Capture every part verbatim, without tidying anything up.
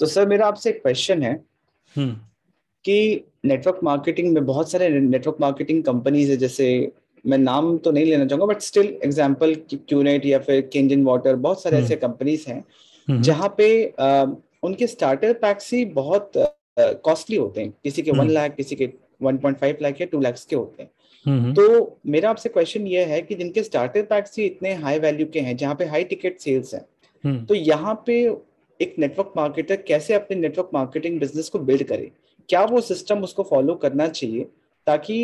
तो सर मेरा आपसे एक क्वेश्चन है कि नेटवर्क मार्केटिंग में बहुत सारे नेटवर्क मार्केटिंग कंपनीज है, जैसे मैं नाम तो नहीं लेना चाहूंगा बट स्टिल एग्जांपल क्यूनेट या फिर केंजन वाटर, बहुत सारे ऐसे कंपनीज हैं जहाँ पे आ, उनके स्टार्टर पैक्स ही बहुत कॉस्टली होते हैं, किसी के वन लाख किसी के वन पॉइंट फाइव लाख या टू लाख के होते हैं। तो मेरा आपसे क्वेश्चन ये है कि जिनके स्टार्टर पैक्स ही इतने हाई वैल्यू के हैं जहाँ पे हाई टिकट सेल्स हैं, तो यहाँ पे एक नेटवर्क मार्केटर कैसे अपने नेटवर्क मार्केटिंग बिजनेस को बिल्ड करे? क्या वो सिस्टम उसको फॉलो करना चाहिए ताकि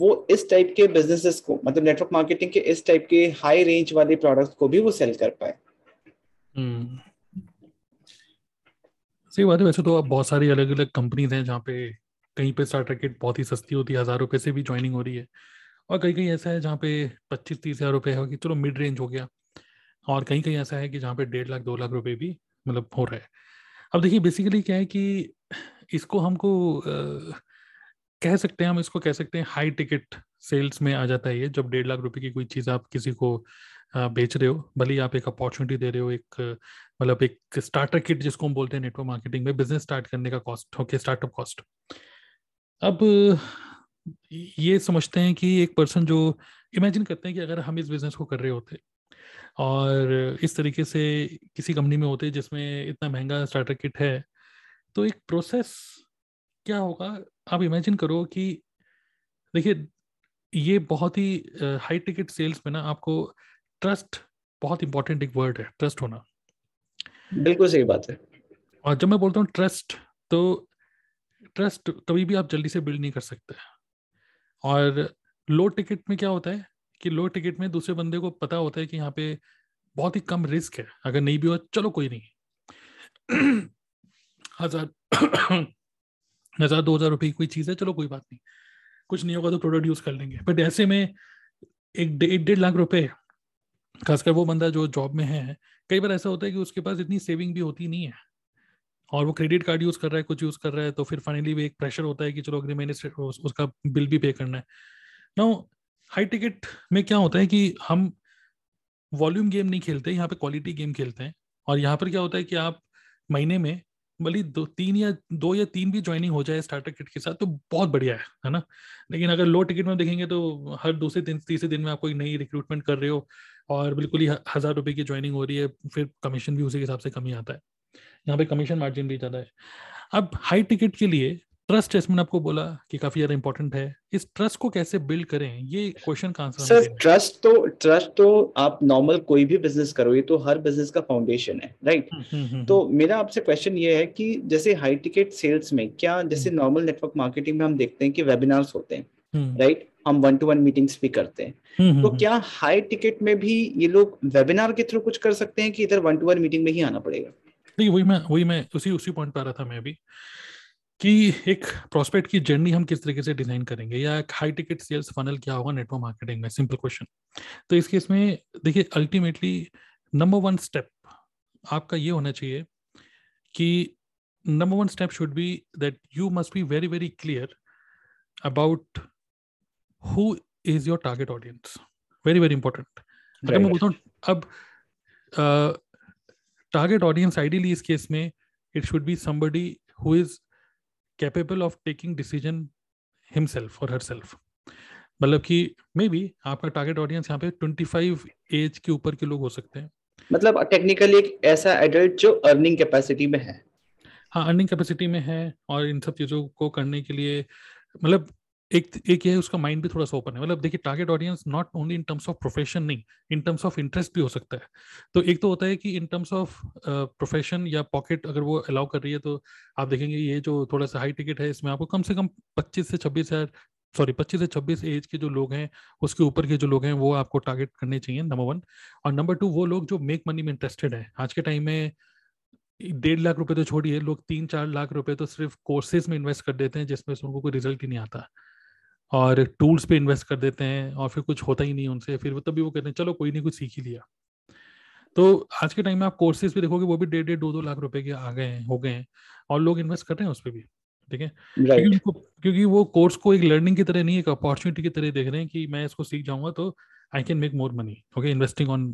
वो इस टाइप के बिजनेसेस को, मतलब नेटवर्क मार्केटिंग के इस टाइप के हाई रेंज वाले प्रोडक्ट को भी वो सेल कर पाए? सही बात है। वैसे तो अब बहुत सारी अलग अलग कंपनीज हैं जहाँ पे कहीं पे स्टार्टर किट बहुत ही सस्ती होती है, हज़ार रुपये से भी ज्वाइनिंग हो रही है, और कहीं कहीं ऐसा है जहाँ पे पच्चीस तीस हज़ार रुपये है कि चलो मिड रेंज हो गया, और कहीं कहीं ऐसा है कि जहाँ पे डेढ़ लाख दो लाख रुपये भी मतलब हो रहा है। अब देखिए बेसिकली क्या है कि इसको हमको आ, कह सकते हैं हम इसको कह सकते हैं हाई टिकट सेल्स में आ जाता है ये, जब डेढ़ लाख रुपये की कोई चीज़ आप किसी को आ, बेच रहे हो, भले ही आप एक अपॉर्चुनिटी दे रहे हो, एक मतलब एक स्टार्टर किट जिसको हम बोलते हैं नेटवर्क मार्केटिंग में, बिजनेस स्टार्ट करने का कॉस्ट, ओके स्टार्टअप कॉस्ट। अब ये समझते हैं कि एक पर्सन जो इमेजिन करते हैं कि अगर हम इस बिज़नेस को कर रहे होते और इस तरीके से किसी कंपनी में होते जिसमें इतना महंगा स्टार्टर किट है, तो एक प्रोसेस क्या होगा आप इमेजिन करो कि देखिए ये बहुत ही हाई टिकट सेल्स में ना आपको ट्रस्ट बहुत इंपॉर्टेंट एक वर्ड है, ट्रस्ट होना। बिल्कुल सही बात है। और जब मैं बोलता हूँ ट्रस्ट, तो ट्रस्ट कभी भी आप जल्दी से बिल्ड नहीं कर सकते। और लो टिकट में क्या होता है कि लो टिकट में दूसरे बंदे को पता होता है कि यहाँ पे बहुत ही कम रिस्क है, अगर नहीं भी हो चलो कोई नहीं, हजार हजार दो हजार रुपये की कोई चीज़ है, चलो कोई बात नहीं, कुछ नहीं होगा तो प्रोडक्ट यूज़ कर लेंगे। बट ऐसे में एक डेढ़ लाख रुपये, खासकर वो बंदा जो जॉब में है, कई बार ऐसा होता है कि उसके पास इतनी सेविंग भी होती नहीं है और वो क्रेडिट कार्ड यूज़ कर रहा है, कुछ यूज़ कर रहा है, तो फिर फाइनली भी एक प्रेशर होता है कि चलो अगले महीने उसका बिल भी पे करना है। नाउ हाई टिकट में क्या होता है कि हम वॉल्यूम गेम नहीं खेलते, यहाँ पे क्वालिटी गेम खेलते हैं। और यहाँ पर क्या होता है कि आप महीने में भले दो तीन या दो या तीन भी ज्वाइनिंग हो जाए स्टार्टर किट के साथ तो बहुत बढ़िया है, है ना। लेकिन अगर लो टिकट में देखेंगे तो हर दूसरे दिन तीसरे दिन में आपको एक नई रिक्रूटमेंट कर रहे हो और बिल्कुल ही हज़ार रुपये की ज्वाइनिंग हो रही है, फिर कमीशन भी उसी के हिसाब से कम ही आता है, यहाँ पे कमीशन मार्जिन भी ज़्यादा है। अब हाई टिकट के लिए ट्रस्ट, जैसे मैंने आपको बोला कि काफ़ी ज़्यादा इंपॉर्टेंट है, इस ट्रस्ट को कैसे बिल्ड करें ये क्वेश्चन का आंसर सर ट्रस्ट तो ट्रस्ट तो आप नॉर्मल कोई भी बिजनेस करो, ये तो हर बिजनेस का फाउंडेशन है, राइट। तो मेरा आपसे क्वेश्चन ये है कि जैसे हाई टिकट सेल्स में क्या, जैसे नॉर्मल नेटवर्क मार्केटिंग में हम देखते हैं कि वेबिनार्स होते हैं, राइट, हम वन टू वन मीटिंग्स भी करते हैं, तो क्या हाई टिकट में भी ये लोग वेबिनार के थ्रू कुछ कर सकते हैं कि इधर वन टू वन मीटिंग में ही आना पड़ेगा? वही मैं वही मैं उसी उसी पॉइंट पर आ रहा था मैं अभी कि एक प्रोस्पेक्ट की जर्नी हम किस तरीके से डिजाइन करेंगे या एक हाई टिकट सेल्स फनल क्या होगा नेटवर्क मार्केटिंग में, सिंपल क्वेश्चन। तो इस केस में देखिए अल्टीमेटली नंबर वन स्टेप आपका ये होना चाहिए कि number one step should be that you must be very very clear about who is your target audience, very very important. अगर मैं बोलता हूँ अब uh, टारगेट ऑडियंस आइडियली इस केस में it should be somebody who is capable of taking decision himself और herself, मतलब कि मे बी आपका टारगेट ऑडियंस यहाँ पे पच्चीस एज के ऊपर के लोग हो सकते हैं, मतलब टेक्निकली एक ऐसा एडल्ट जो अर्निंग कैपेसिटी में है, हाँ अर्निंग कैपेसिटी में है और इन सब चीज़ों को करने के लिए मतलब एक एक ये उसका माइंड भी थोड़ा सा ओपन है। मतलब देखिए target audience not only in terms of profession, नहीं इन टर्म्स ऑफ इंटरेस्ट भी हो सकता है। तो एक तो होता है कि इन टर्म्स ऑफ प्रोफेशन या पॉकेट अगर वो अलाउ कर रही है तो आप देखेंगे ये जो थोड़ा सा हाई टिकट है इसमें आपको कम से कम पच्चीस से छब्बीस सॉरी पच्चीस से छब्बीस एज के जो लोग हैं उसके ऊपर के जो लोग हैं वो आपको टारगेट करने चाहिए, नंबर वन। और नंबर टू वो लोग जो मेक मनी में इंटरेस्टेड है। आज के टाइम में डेढ़ लाख रुपये तो छोड़िए, लोग तीन चार लाख रुपये तो सिर्फ कोर्सेज में इन्वेस्ट कर देते हैं जिसमें से उनको कोई रिजल्ट ही नहीं आता, और टूल्स पे इन्वेस्ट कर देते हैं और फिर कुछ होता ही नहीं उनसे, फिर वो तभी वो कहते हैं चलो कोई नहीं कुछ सीख ही लिया। तो आज के टाइम में आप कोर्सेज भी देखोगे वो भी डेढ़ डेढ़ दो दो लाख रुपए के आ गए हैं हो गए हैं और लोग इन्वेस्ट कर रहे हैं उस पर भी, ठीक है, क्योंकि वो कोर्स को एक लर्निंग की तरह नहीं एक अपॉर्चुनिटी की तरह देख रहे हैं कि मैं इसको सीख जाऊँगा तो I can make more money, okay, investing on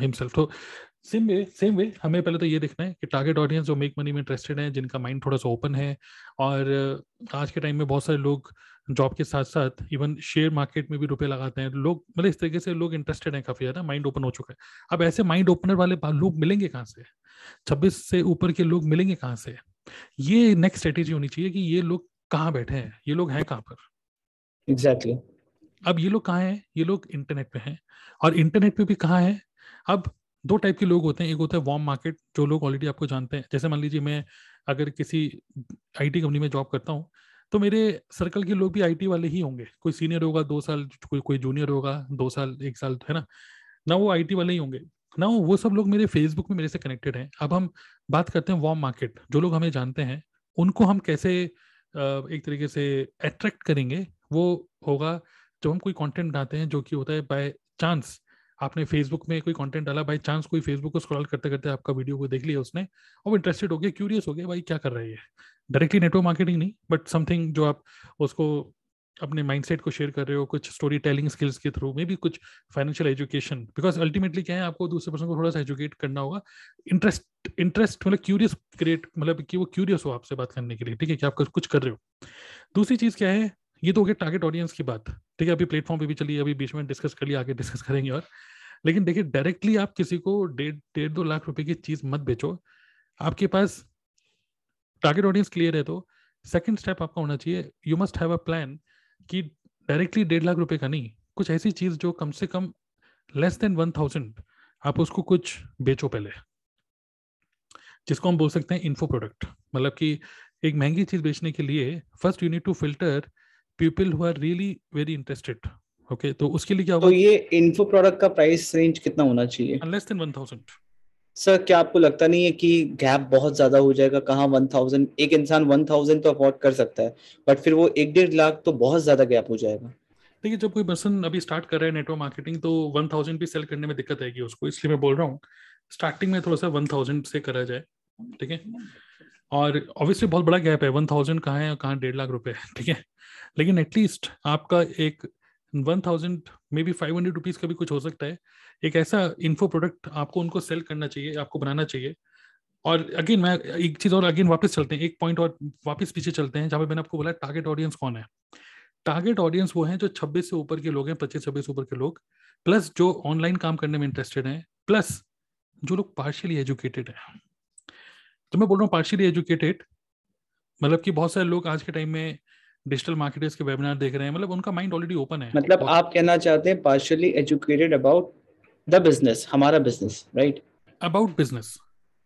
himself. तो सेम वे सेम वे हमें पहले तो ये देखना है कि टारगेट ऑडियंस जो मेक मनी में इंटरेस्टेड हैं, जिनका माइंड थोड़ा सा ओपन है, और आज के टाइम में बहुत सारे लोग जॉब के साथ साथ इवन शेयर मार्केट में भी रुपए लगाते हैं लोग, मतलब इस तरीके से लोग इंटरेस्टेड हैं काफ़ी ज़्यादा, माइंड ओपन हो चुका है। अब ऐसे माइंड ओपनर वाले लोग मिलेंगे कहाँ से? छब्बीस से ऊपर के लोग मिलेंगे कहाँ से? ये नेक्स्ट स्ट्रेटेजी होनी चाहिए कि ये लोग कहाँ बैठे हैं, ये लोग हैं कहाँ पर एग्जैक्टली exactly. अब ये लोग कहाँ हैं? ये लोग इंटरनेट पे हैं, और इंटरनेट पे भी कहाँ हैं? अब दो टाइप के लोग होते हैं, एक होता है वार्म मार्केट, जो लोग ऑलरेडी आपको जानते हैं। जैसे मान लीजिए मैं अगर किसी आईटी कंपनी में जॉब करता हूँ तो मेरे सर्कल के लोग भी आईटी वाले ही होंगे, कोई सीनियर होगा दो साल, कोई कोई जूनियर होगा दो साल एक साल, है ना ना वो आईटी वाले ही होंगे ना, वो सब लोग मेरे फेसबुक में मेरे से कनेक्टेड हैं। अब हम बात करते हैं वार्म मार्केट, जो लोग हमें जानते हैं उनको हम कैसे एक तरीके से अट्रैक्ट करेंगे, वो होगा जब हम कोई कंटेंट बनाते हैं जो कि होता है बाय चांस आपने फेसबुक में कोई कंटेंट डाला, बाय चांस कोई फेसबुक को स्क्रॉल करते करते आपका वीडियो को देख लिया उसने और वो इंटरेस्टेड हो गया, क्यूरियस हो गया भाई क्या कर रहा है ये। डायरेक्टली नेटवर्क मार्केटिंग नहीं, बट समथिंग जो आप उसको अपने माइंडसेट को शेयर कर रहे हो, कुछ स्टोरी टेलिंग स्किल्स के थ्रू, मे बी कुछ फाइनेंशियल एजुकेशन, बिकॉज अल्टीमेटली क्या है आपको दूसरे पर्सन को थोड़ा सा एजुकेट करना होगा, इंटरेस्ट इंटरेस्ट मतलब क्यूरियस क्रिएट, मतलब कि वो क्यूरियस हो आपसे बात करने के लिए, ठीक है, कि आप कुछ कर रहे हो। दूसरी चीज़ क्या है, ये तो हो गया टारगेट ऑडियंस की बात, ठीक है, अभी प्लेटफॉर्म पे भी चलिए, अभी बीच में डिस्कस कर लिया, आगे डिस्कस करेंगे और। लेकिन देखिए डायरेक्टली आप किसी को डेढ़ डेढ़ दो लाख रुपए की चीज़ मत बेचो, आपके पास टारगेट ऑडियंस क्लियर है तो सेकंड स्टेप आपका होना चाहिए, you must have a plan कि डायरेक्टली डेढ़ लाख रुपये का नहीं, कुछ ऐसी चीज़ जो कम से कम लेस देन वन थाउजेंड आप उसको कुछ बेचो पहले, जिसको हम बोल सकते हैं इन्फो प्रोडक्ट। मतलब कि एक महंगी चीज़ बेचने के लिए first you need to filter people who are really very interested, okay, तो उसके लिए क्या होगा? तो ये इन्फो प्रोडक्ट का प्राइस रेंज कितना होना चाहिए? Unless than one thousand. Sir क्या आपको लगता नहीं है कि गैप बहुत ज्यादा हो जाएगा? कहाँ वन थाउजेंड, एक इंसान वन थाउजेंड तो अफोर्ड कर सकता है, बट फिर वो एक डेढ़ लाख तो बहुत ज्यादा गैप हो जाएगा। देखिए जब कोई पर्सन अभी स्टार्ट कर रहा है नेटवर्क मार्केटिंग तो वन थाउजेंड भी सेल करने में दिक्कत आएगी उसको, इसलिए मैं बोल रहा हूँ स्टार्टिंग में थोड़ा सा वन थाउजेंड से करा जाए, ठीक है। और ऑब्वियसली बहुत बड़ा गैप है, वन थाउजेंड कहाँ है और कहाँ डेढ़ लाख रुपए, ठीक है, लेकिन एटलीस्ट आपका एक one thousand maybe five hundred rupees का भी कुछ हो सकता है, एक ऐसा इन्फो प्रोडक्ट आपको उनको सेल करना चाहिए, आपको बनाना चाहिए। और अगेन मैं एक चीज़ और अगेन वापस चलते हैं, एक पॉइंट और वापस पीछे चलते हैं, जहाँ पे मैंने आपको बोला टारगेट ऑडियंस कौन है। टारगेट ऑडियंस वो है जो छब्बीस से ऊपर के लोग हैं, पच्चीस छब्बीस ऊपर के लोग, प्लस जो ऑनलाइन काम करने में इंटरेस्टेड हैं, प्लस जो लोग पार्शियली एजुकेटेड हैं। तो मैं बोल रहा हूँ पार्शियली एजुकेटेड मतलब कि बहुत सारे लोग आज के टाइम में डिजिटल मार्केटर्स के वेबिनार देख रहे हैं, मतलब उनका माइंड ऑलरेडी ओपन है। मतलब आप कहना चाहते हैं partially educated about the business, हमारा business, right? About business,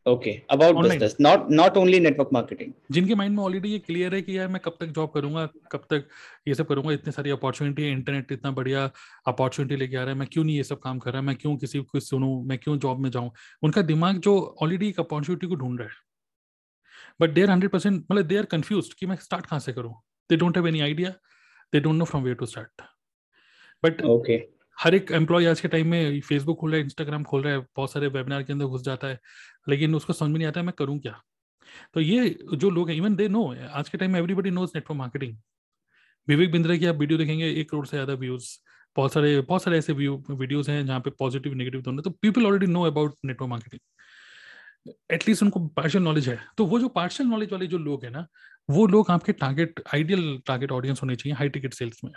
okay, about business, not not only network marketing. जिनके माइंड में ऑलरेडी ये क्लियर है कि यार मैं कब तक जॉब करूंगा, कब तक ये सब करूंगा, इतनी सारी अपॉर्चुनिटी है, इंटरनेट इतना बढ़िया अपॉर्चुनिटी लेके आ रहा है, मैं क्यों नहीं ये सब काम कर रहा, मैं क्यों किसी को सुनूं, मैं क्यों जॉब में जाऊँ। उनका दिमाग जो ऑलरेडी एक अपॉर्चुनिटी को ढूंढ रहा है, but they are hundred percent मतलब दे आर कंफ्यूज्ड कि मैं स्टार्ट कहाँ से करूँ। They don't have any idea. They don't know from where to start. But okay. हर एक एम्प्लॉय आज के टाइम में फेसबुक खोल रहा है, इंस्टाग्राम खोल रहा है, बहुत सारे वेबिनार के अंदर घुस जाता है, लेकिन उसको समझ में नहीं आता है मैं करूँ क्या। तो ये जो लोग हैं, इवन दे नो, आज के टाइम में everybody knows network marketing. Vivek Bindra की आप वीडियो देखेंगे, एक करोड़ से ज़्यादा व्यूज़, बहुत सारे बहुत सारे ऐसे वीडियोज़ हैं जहाँ पे पॉजिटिव नेगेटिव दोनों, तो people already know about network marketing, at least उनको पार्शियल नॉलेज है। तो वो जो पार्शियल नॉलेज वाले जो लोग हैं ना, वो लोग आपके टारगेट, आइडियल टारगेट ऑडियंस होने चाहिए हाई टिकट सेल्स में।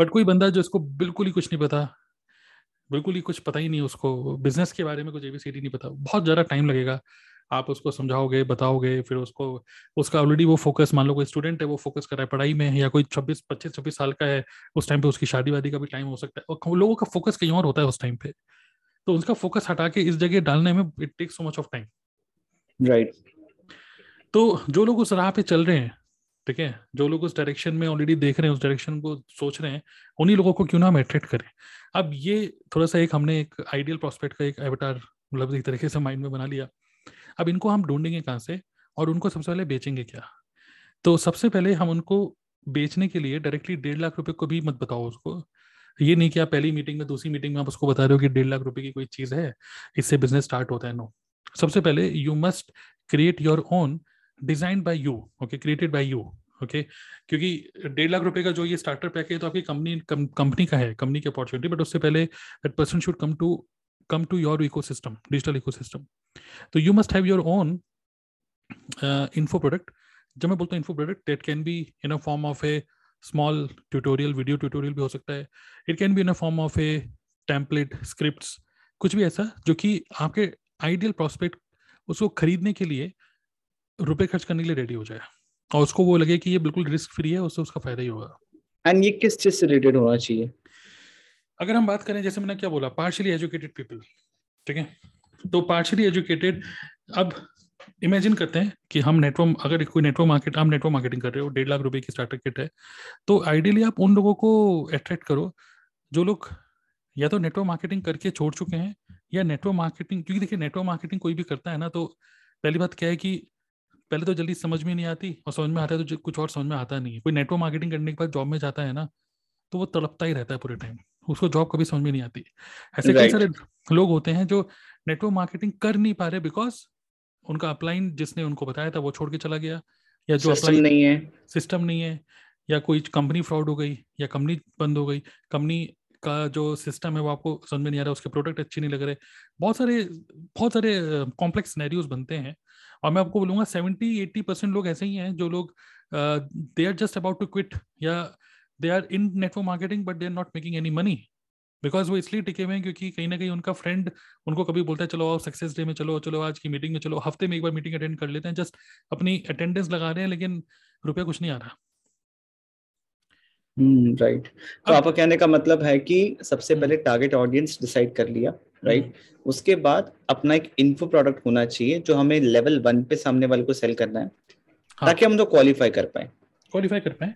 बट कोई बंदा जो इसको बिल्कुल ही कुछ नहीं पता, बिल्कुल ही कुछ पता ही नहीं उसको, बिजनेस के बारे में कुछ एबीसीडी नहीं पता, बहुत ज़्यादा टाइम लगेगा। आप उसको समझाओगे, बताओगे, फिर उसको उसका ऑलरेडी वो फोकस, मान लो कोई स्टूडेंट है वो फोकस कर रहा है पढ़ाई में, या कोई छब्बीस पच्चीस छब्बीस साल का है, उस टाइम पे उसकी शादी वादी का भी टाइम हो सकता है, और लोगों का फोकस कहीं और होता है उस टाइम पे, तो उसका फोकस हटा के इस जगह डालने में it takes so much of time, right. तो जो लोग उस राह पे चल रहे हैं, ठीक है, जो लोग उस डायरेक्शन में ऑलरेडी देख रहे हैं, उस डायरेक्शन को सोच रहे हैं, उन्हीं लोगों को क्यों ना हम अट्रैक्ट करें। अब ये थोड़ा सा एक हमने एक आइडियल प्रॉस्पेक्ट का एक एवटार मतलब एक तरीके से माइंड में बना लिया। अब इनको हम ढूंढेंगे कहाँ से और उनको सबसे पहले बेचेंगे क्या? तो सबसे पहले हम उनको बेचने के लिए डायरेक्टली डेढ़ लाख रुपये को भी मत बताओ उसको। ये नहीं कि आप पहली मीटिंग में, दूसरी मीटिंग में आप उसको बता रहे हो कि डेढ़ लाख रुपये की कोई चीज़ है, इससे बिजनेस स्टार्ट होता है। नो, सबसे पहले you must create your own, design by you, okay, created by you, okay. क्योंकि डेढ़ लाख रुपए का जो ये स्टार्टर पैकेज है तो आपकी कंपनी कंपनी का है, कंपनी की अपॉर्चुनिटी, बट उससे पहले that person should come to come to your ecosystem, digital ecosystem. So you must have your own uh, info product. जब मैं बोलता हूँ info product, that can be in a form of a small tutorial, video tutorial भी हो सकता है. It can be in a form of a template, scripts, कुछ भी ऐसा जो कि आपके ideal prospect उसको खरीदने के लिए रुपए खर्च करने के लिए रेडी हो जाए और उसको वो लगे कि ये बिल्कुल रिस्क फ्री है, उससे उसका फायदा ही होगा. एंड ये किस चीज से रिलेटेड होना चाहिए? अगर हम बात करें, जैसे मैंने क्या बोला, पार्शियली एजुकेटेड पीपल, ठीक है. तो पार्शियली एजुकेटेड, अब इमेजिन करते हैं कि हम नेटवर्क, अगर कोई नेटवर्क मार्केट, हम नेटवर्क मार्केटिंग कर रहे हो, डेढ़ लाख रुपए की स्टार्टर किट है, तो आइडियली आप उन लोगों को अट्रैक्ट करो जो लोग या तो नेटवर्क मार्केटिंग करके छोड़ चुके हैं या नेटवर्क मार्केटिंग, क्योंकि देखिए नेटवर्क मार्केटिंग कोई भी करता है ना, तो पहली बात क्या है कि पहले तो जल्दी समझ में नहीं आती और समझ में आता है तो कुछ और समझ में आता नहीं है. कोई नेटवर्क मार्केटिंग करने के बाद जॉब में जाता है ना, तो वो तड़पता ही रहता है पूरे टाइम, उसको जॉब कभी समझ में नहीं आती. ऐसे right. कई सारे लोग होते हैं जो नेटवर्क मार्केटिंग कर नहीं पा रहे बिकॉज उनका अपलाइन जिसने उनको बताया था वो छोड़ के चला गया, या जो अपलाइन नहीं है, सिस्टम नहीं है, या कोई कंपनी फ्रॉड हो गई, या कंपनी बंद हो गई, कंपनी का जो सिस्टम है वो आपको समझ में नहीं आ रहा, उसके प्रोडक्ट अच्छे नहीं लग रहे. बहुत सारे बहुत सारे कॉम्प्लेक्स सिनेरियोज बनते हैं और मैं आपको बोलूँगा सेवेंटी एटी परसेंट लोग ऐसे ही हैं जो लोग they are just about to quit, या they are in network marketing but they are not making any money, because वो इसलिए टिके हुए हैं क्योंकि कहीं ना कहीं उनका फ्रेंड उनको कभी बोलता है चलो सक्सेस डे में चलो, चलो आज की मीटिंग में चलो, हफ्ते में एक बार मीटिंग अटेंड कर लेते हैं, जस्ट अपनी अटेंडेंस लगा रहे हैं लेकिन रुपया कुछ नहीं आ रहा. Right right. तो आपका कहने का मतलब है कि सबसे पहले टारगेट ऑडियंस डिसाइड कर लिया, राइट right? उसके बाद अपना एक इन्फो प्रोडक्ट होना चाहिए जो हमें लेवल वन पे सामने वाले को सेल करना है, हाँ. ताकि हम तो क्वालिफाई कर पाए क्वालिफाई कर पाए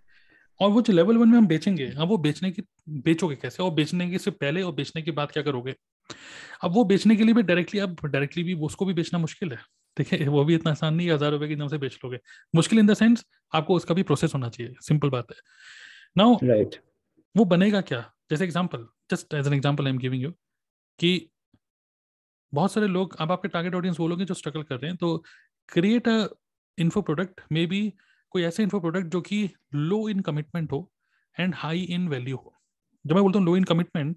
और वो जो लेवल वन में हम बेचेंगे, अब वो बेचने की बेचोगे कैसे, और बेचने के से पहले और बेचने के बाद क्या करोगे, अब वो बेचने के लिए भी डायरेक्टली, अब डायरेक्टली भी उसको भी बेचना मुश्किल है, ठीक है. वो भी इतना आसान नहीं है हजार रुपए के नाम से बेच लोगे, मुश्किल इन द सेंस आपको उसका भी प्रोसेस होना चाहिए, सिंपल बात है. Now, right. वो बनेगा क्या, जैसे example, just as an example I am giving you, कि बहुत सारे लोग, अब आपके टारगेट ऑडियंस वो लोग हैं जो स्ट्रगल कर रहे हैं, तो create a info product, maybe कोई ऐसे इन्फो प्रोडक्ट जो कि लो इन कमिटमेंट हो एंड हाई इन वैल्यू हो. जब मैं बोलता हूँ लो इन कमिटमेंट,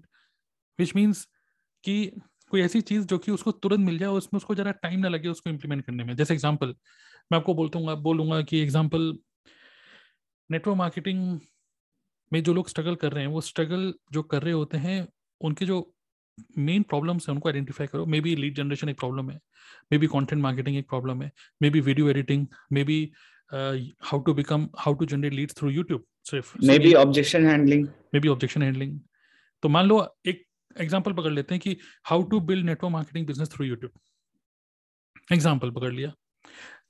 विच मीन्स कि कोई ऐसी चीज़ जो कि उसको तुरंत मिल जाए, उसमें उसको ज़रा टाइम ना लगे उसको इम्प्लीमेंट करने में. जैसे एग्जाम्पल मैं आपको बोलता हूँ, बोलूँगा कि एग्जाम्पल नेटवर्क मार्केटिंग में जो लोग स्ट्रगल कर रहे हैं, वो स्ट्रगल जो कर रहे होते हैं, उनके जो मेन प्रॉब्लम्स हैं उनको आइडेंटिफाई करो. मे बी लीड जनरेशन एक प्रॉब्लम है, मे बी कंटेंट मार्केटिंग एक प्रॉब्लम है, maybe video editing, maybe how to become how to generate leads through YouTube, सिर्फ maybe objection handling maybe objection handling तो मान लो एक example पकड़ लेते हैं कि how to build network marketing business through YouTube, example पकड़ लिया.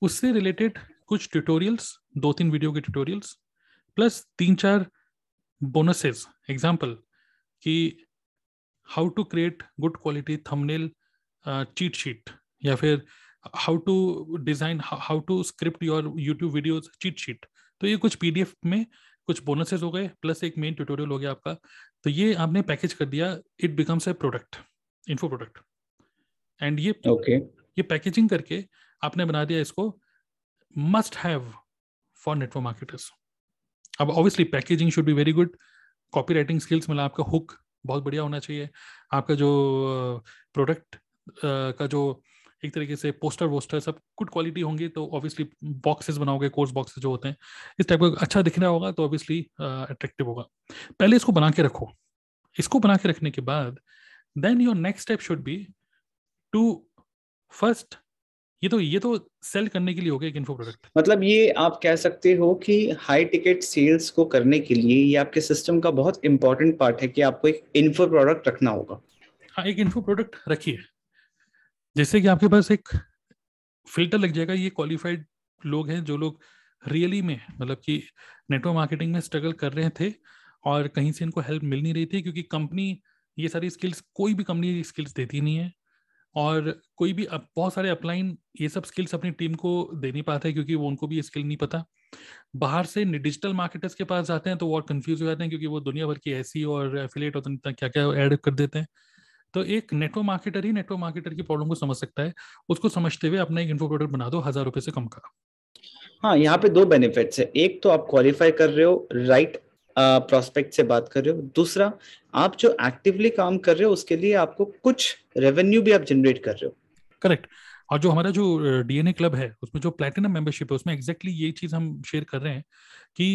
उससे रिलेटेड कुछ ट्यूटोरियल्स, दो तीन वीडियो के ट्यूटोरियल्स, प्लस तीन चार बोनसेस, एग्जाम्पल कि how to create good quality thumbnail cheat sheet, या फिर how to design, how to script your YouTube videos cheat sheet. तो ये कुछ पीडीएफ में कुछ बोनसेस हो गए, प्लस एक मेन ट्यूटोरियल हो गया आपका. तो ये आपने पैकेज कर दिया, it becomes a product, info product. And ये okay. ये पैकेजिंग करके आपने बना दिया इसको must have for network marketers. अब obviously packaging should be very good, copy writing skills मिला, आपका हुक बहुत बढ़िया होना चाहिए, आपका जो प्रोडक्ट का जो एक तरीके से पोस्टर वोस्टर सब गुड क्वालिटी होंगे. तो ऑब्वियसली बॉक्सेस बनाओगे, कोर्स बॉक्सेस जो होते हैं इस टाइप का, अच्छा दिख रहा होगा तो ऑब्वियसली अट्रैक्टिव होगा. पहले इसको बना के रखो, इसको बना के रखने के बाद then your next step should be to first, ये तो ये तो सेल करने के लिए हो गया एक इन्फो प्रोडक्ट. मतलब ये आप कह सकते हो कि हाई टिकट सेल्स को करने के लिए ये आपके सिस्टम का बहुत इंपॉर्टेंट पार्ट है कि आपको एक इन्फो प्रोडक्ट रखना होगा. हाँ, एक इन्फो प्रोडक्ट रखिए जिससे कि आपके पास एक फिल्टर लग जाएगा, ये क्वालिफाइड लोग हैं जो लोग रियली में, मतलब कि नेटवर्क मार्केटिंग में स्ट्रगल कर रहे थे और कहीं से इनको हेल्प मिल नहीं रही थी, क्योंकि कंपनी ये सारी स्किल्स, कोई भी कंपनी स्किल्स देती नहीं है और कोई भी, अब बहुत सारे अपलाइन ये सब स्किल्स अपनी टीम को दे नहीं पाते क्योंकि वो उनको भी ये स्किल नहीं पता. बाहर से डिजिटल मार्केटर्स के पास जाते हैं तो वो और कंफ्यूज हो जाते हैं क्योंकि वो दुनिया भर की ऐसी और एफिलिएट और क्या क्या ऐड कर देते हैं. तो एक नेटवर्क मार्केटर ही नेटवर्क मार्केटर की प्रॉब्लम को समझ सकता है, उसको समझते हुए अपना एक इन्फो प्रोडक्ट बना दो हजार रुपये से कम का. हाँ, यहाँ पे दो बेनिफिट्स है, एक तो आप क्वालिफाई कर रहे हो राइट प्रोस्पेक्ट से बात कर रहे हो। दूसरा, आप जो एक्टिवली काम कर रहे हो उसके लिए आपको कुछ रेवेन्यू भी आप जनरेट कर रहे हो। करेक्ट। और जो हमारा जो डीएनए क्लब है उसमें जो प्लैटिनम मेंबरशिप है उसमें एग्जैक्टली exactly ये चीज़ हम शेयर कर रहे हैं कि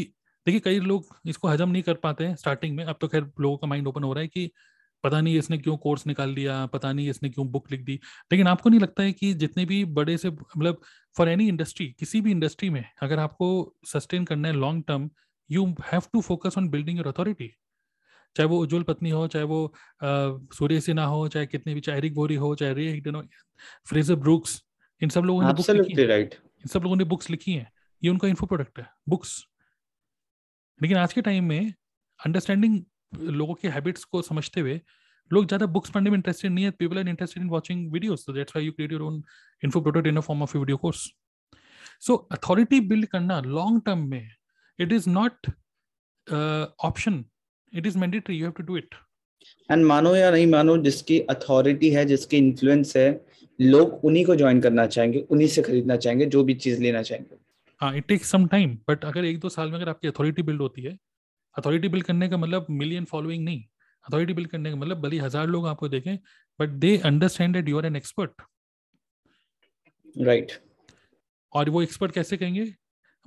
देखिए कई लोग इसको हजम नहीं कर पाते हैं स्टार्टिंग में। अब तो खैर लोगों का माइंड ओपन हो रहा है कि पता नहीं इसने क्यों कोर्स निकाल लिया, पता नहीं इसने क्यों बुक लिख दी। लेकिन आपको नहीं लगता है कि जितने भी बड़े से मतलब फॉर एनी इंडस्ट्री, किसी भी इंडस्ट्री में अगर आपको सस्टेन करना है long term, you have to focus on building your authority. चाहे वो उज्जवल पत्नी हो, चाहे वो uh, सूर्य सिन्हा हो, चाहे कितने भी, चाहे एरिक वोरी हो, चाहे रे हिगडन हो, फ्रेजर ब्रूक्स, इन सब लोगों ने बुक्स लिखी है। इन सब लोगों ने बुक्स लिखी हैं, ये उनका इन्फो प्रोडक्ट है, बुक्स। लेकिन आज के टाइम में अंडरस्टैंडिंग लोगों के हैबिट्स को समझते हुए लोग ज्यादा बुक्स पढ़ने में इंटरेस्टेड नहीं है। People are interested in watching videos, so that's why you create your own info product in a form of video course. So authority build करना लॉन्ग टर्म में, it is not option, it is mandatory, you have to do it. And मानो या नहीं मानो, जिसकी authority है, जिसकी influence है, लोग उन्हीं को ज्वाइन करना चाहेंगे, उन्हीं से खरीदना चाहेंगे, जो भी चीज लेना चाहेंगे। हाँ, it takes some time, but अगर एक दो साल में अगर आपकी अथॉरिटी बिल्ड होती है, अथॉरिटी बिल्ड करने का मतलब मिलियन फॉलोइंग नहीं, अथॉरिटी बिल्ड करने का मतलब भले हजार लोग आपको देखें, but they understand that you are an expert, right. और वो एक्सपर्ट कैसे कहेंगे,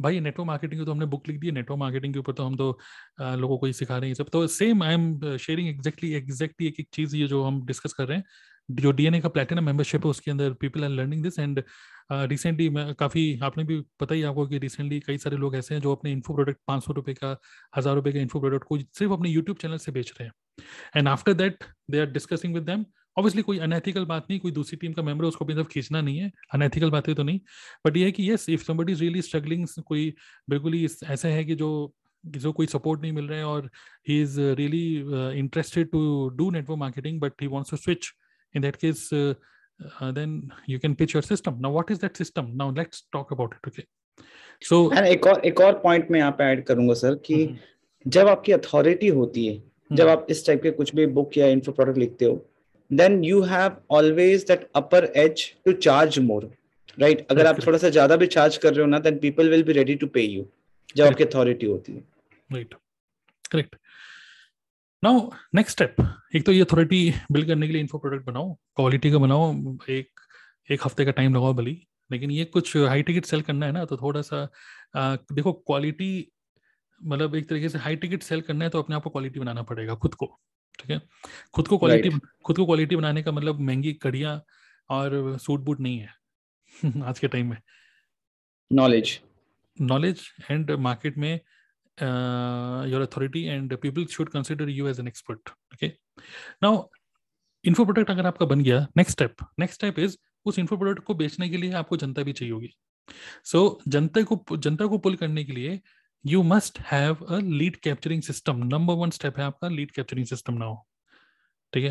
भाई नेटवर्क मार्केटिंग की तो हमने बुक लिख दी है, नेटवर्क मार्केटिंग के ऊपर तो हम तो आ, लोगों को ये सिखा रहे हैं सब। तो same I am sharing exactly exactly एक एक चीज़ ये जो हम डिस्कस कर रहे हैं, जो डीएनए का प्लैटिनम मेंबरशिप है उसके अंदर people are learning this. And recently मैं काफ़ी, आपने भी पता ही आपको कि रिसेंटली कई सारे लोग ऐसे हैं जो अपने इन्फो प्रोडक्ट पाँच सौ रुपये का, हज़ार रुपये का इन्फो प्रोडक्ट को सिर्फ अपने यूट्यूब चैनल से बेच रहे हैं। And after that they are discussing with them. Obviously कोई अनएथिकल बात नहीं, कोई दूसरी टीम का मेंबर उसको भी तरफ खींचना नहीं है, अनएथिकल बातें तो नहीं, बट ये है कि yes, if somebody is really struggling, कोई बिल्कुल ही ऐसा है कि जो जो कोई सपोर्ट नहीं मिल रहा है और he is really interested to do network marketing but he wants to switch, in that case then you can pitch your system. Now what is that system, now let's talk about it. Okay, so एक और एक और point मैं यहाँ पे add करूंगा sir कि mm-hmm. जब आपकी अथॉरिटी होती है, mm-hmm. जब आप इस टाइप के कुछ भी बुक या इन्फो प्रोडक्ट लिखते हो, then you have always that upper edge to charge more, right? अगर आप थोड़ा सा ज़्यादा भी charge कर रहे हो ना, then people will be ready to pay you, जब आपकी authority होती है, right? Correct. Now next step, एक तो ये authority build करने के लिए info product बनाओ, quality का बनाओ, एक एक हफ्ते का time लगाओ भली, लेकिन ये कुछ high ticket sell करना है ना, तो थोड़ा सा आ, देखो quality, मतलब एक तरीके से high ticket sell करना है तो अपने आप को क्वालिटी बनाना पड़ेगा खुद को, ठीक है। खुद को क्वालिटी right. खुद को क्वालिटी बनाने का मतलब महंगी कड़ियाँ और सूट बूट नहीं है। आज के टाइम में नॉलेज नॉलेज एंड मार्केट में your authority and people should consider you as an expert. Okay, now info product अगर आपका बन गया, next step next step is उस इन्फो प्रोडक्ट को बेचने के लिए आपको जनता भी चाहिए होगी। सो so, जनता को जनता को पुल करने के लिए You must have a lead capturing system. Number one step है आपका lead capturing system now, ठीक है।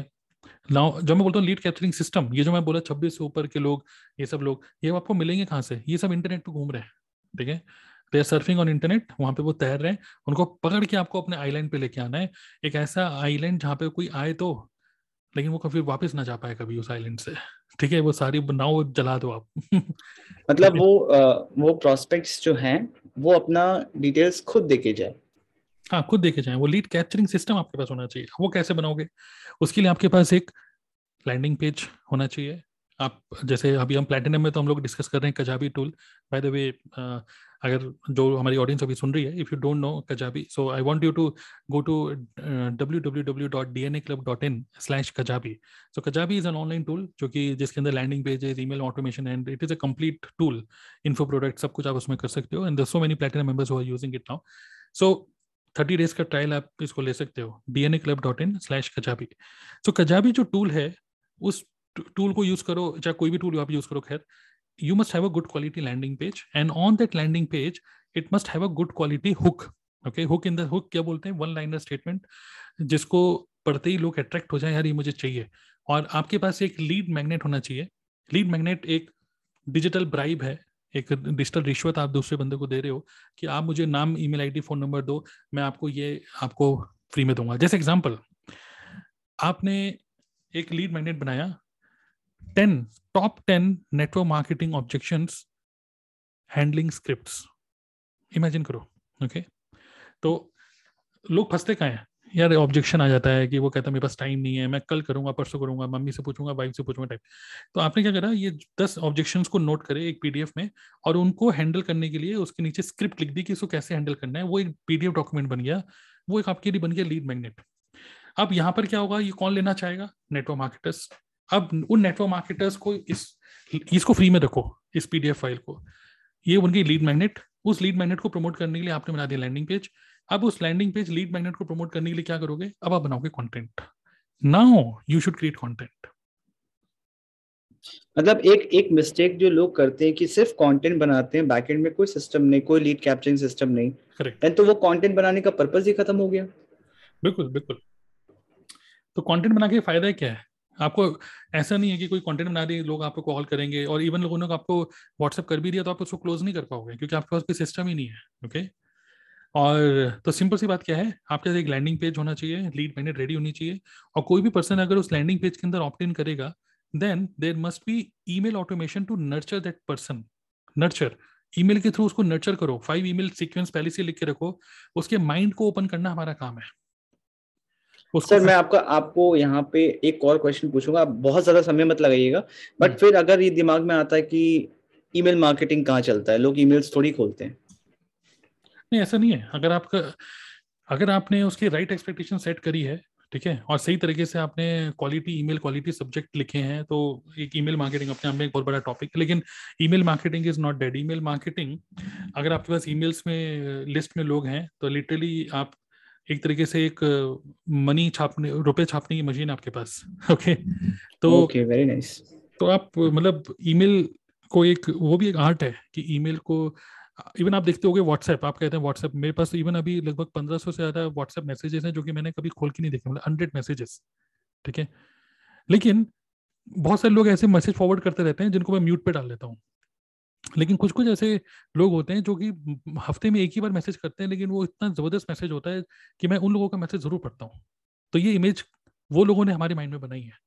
Now जब मैं बोलता हूँ lead capturing system, ये जो मैं बोला छब्बीस से ऊपर के लोग, ये सब लोग, ये आपको मिलेंगे कहाँ से? ये सब इंटरनेट पे घूम रहे हैं, ठीक है। They are surfing on internet, वहाँ पे वो तैर रहे हैं, उनको पकड़ के आपको अपने आईलैंड पे लेके आना है, एक ऐसा आईलैंड जहाँ पे कोई आए तो, लेकिन वो कभी वापस ना जा पाए कभी उस आइलैंड से, ठीक है। वो सारी नाव जला दो आप। मतलब वो वो प्रोस्पेक्ट्स जो हैं वो अपना डिटेल्स खुद देके जाए। हाँ, खुद देके जाए। वो लीड कैप्चरिंग सिस्टम आपके पास होना चाहिए। वो कैसे बनाओगे? उसके लिए आपके पास एक लैंडिंग पेज होना चाहिए। आप जैसे अभी हम प्लैटिनम में तो हम लोग डिस्कस कर रहे हैं Kajabi tool. By the way, अगर जो हमारी ऑडियंस अभी सुन रही है, if you don't know Kajabi, so I want you to go to W W W dot D N A club dot in slash Kajabi. So Kajabi is an online tool जो कि जिसके अंदर landing pages, email automation, and it is a complete tool, info product सब कुछ आप उसमें कर सकते हो। And there so many platinum members who are using it now. So thirty days का ट्रायल आप इसको ले सकते हो, D N A club dot in slash Kajabi. So Kajabi जो टूल है, उस टूल को यूज करो, चाहे कोई भी टूल आप यूज करो। खैर, you must have a good quality landing page, and on that landing page it must have a good quality hook. Okay, hook in the hook क्या बोलते हैं? वन लाइनर स्टेटमेंट, जिसको पढ़ते ही लोग अट्रैक्ट हो जाए, यार ये मुझे चाहिए। और आपके पास एक लीड मैग्नेट होना चाहिए। लीड मैग्नेट एक डिजिटल ब्राइब है, एक डिजिटल रिश्वत आप दूसरे बंदे को दे रहे हो कि आप मुझे नाम, ईमेल आईडी, फोन नंबर दो, मैं आपको ये आपको फ्री में दूंगा। जैसे एग्जाम्पल, आपने एक लीड मैग्नेट बनाया, ten top ten network marketing objections handling scripts, imagine करो, okay? तो लोग फंसते कहाँ हैं यार, ऑब्जेक्शन आ जाता है कि वो कहता है मेरे पास टाइम नहीं है, मैं कल करूंगा, परसों करूंगा, मम्मी से पूछूंगा, वाइफ से पूछूंगा टाइम। तो आपने क्या करा, ये दस ऑब्जेक्शंस को नोट करे एक पीडीएफ में और उनको हैंडल करने के लिए उसके नीचे स्क्रिप्ट लिख दी कि इसको कैसे हैंडल करना है। वो एक पीडीएफ डॉक्यूमेंट बन गया, वो एक आपके लिए बन गया लीड मैग्नेट। अब यहाँ पर क्या होगा, ये कौन लेना चाहेगा, नेटवर्क मार्केटर्स। अब उन नेटवर्क मार्केटर्स को इस इसको फ्री में रखो, इस पीडीएफ फाइल को, ये उनकी लीड मैग्नेट। उस लीड मैग्नेट को प्रमोट करने के लिए आपने बना दिया लैंडिंग पेज। अब उस लैंडिंग पेज लीड मैग्नेट को प्रमोट करने के लिए क्या करोगे, अब आप बनाओगे content. Now you should create content. मतलब एक एक मिस्टेक जो लोग करते हैं कि सिर्फ कंटेंट बनाते हैं, बैकएंड में कोई सिस्टम नहीं, कोई लीड कैप्चरिंग सिस्टम नहीं। करेक्ट। तो वो कंटेंट बनाने का पर्पस ही खत्म हो गया। बिल्कुल बिल्कुल। तो कंटेंट बना के फायदा क्या है आपको, ऐसा नहीं है कि कोई कंटेंट बना दिए, लोग आपको कॉल करेंगे, और इवन लोगों ने आपको व्हाट्सएप कर भी दिया तो आप उसको क्लोज नहीं कर पाओगे क्योंकि आपके पास कोई सिस्टम ही नहीं है। ओके, और तो सिंपल सी बात क्या है, आपके पास एक लैंडिंग पेज होना चाहिए, लीड मैग्नेट रेडी होनी चाहिए, और कोई भी पर्सन अगर उस लैंडिंग पेज के अंदर ऑप्ट इन करेगा, then there must be email automation to nurture that person. Nurture email के थ्रू उसको नर्चर करो, फाइव ईमेल सीक्वेंस पहले से लिख के रखो, उसके माइंड को ओपन करना हमारा काम है। सर मैं आपका आपको यहाँ पे एक और क्वेश्चन पूछूंगा, आप बहुत ज्यादा समय मत लगाइएगा, बट फिर अगर ये दिमाग में आता है कि ईमेल मार्केटिंग कहाँ चलता है, लोग ईमेल्स थोड़ी खोलते हैं। नहीं, ऐसा नहीं है। अगर आपका अगर आपने उसकी राइट एक्सपेक्टेशन सेट करी है, ठीक है, और सही तरीके से आपने क्वालिटी ईमेल क्वालिटी सब्जेक्ट लिखे हैं, तो एक ईमेल मार्केटिंग अपने आप में एक बहुत बड़ा टॉपिक। लेकिन email marketing is not dead. Email marketing, अगर आपके पास ईमेल्स में लिस्ट में लोग हैं तो लिटरली आप एक तरीके से एक मनी छापने, रुपए छापने की मशीन आपके पास। ओके तो ओके वेरी नाइस। तो आप मतलब ईमेल को एक वो भी एक आर्ट है कि ईमेल को इवन आप देखते होगे व्हाट्सएप, आप कहते हैं व्हाट्सएप, मेरे पास इवन अभी लगभग पंद्रह सौ से ज़्यादा व्हाट्सएप मैसेजेस हैं जो कि मैंने कभी खोल के नहीं देखे, मतलब हंड्रेड मैसेजेस, ठीक है। लेकिन बहुत सारे लोग ऐसे मैसेज फॉरवर्ड करते रहते हैं जिनको मैं म्यूट पे डाल लेता हूँ, लेकिन कुछ कुछ ऐसे लोग होते हैं जो कि हफ्ते में एक ही बार मैसेज करते हैं, लेकिन वो इतना ज़बरदस्त मैसेज होता है कि मैं उन लोगों का मैसेज ज़रूर पढ़ता हूँ। तो ये इमेज वो लोगों ने हमारे माइंड में बनाई है।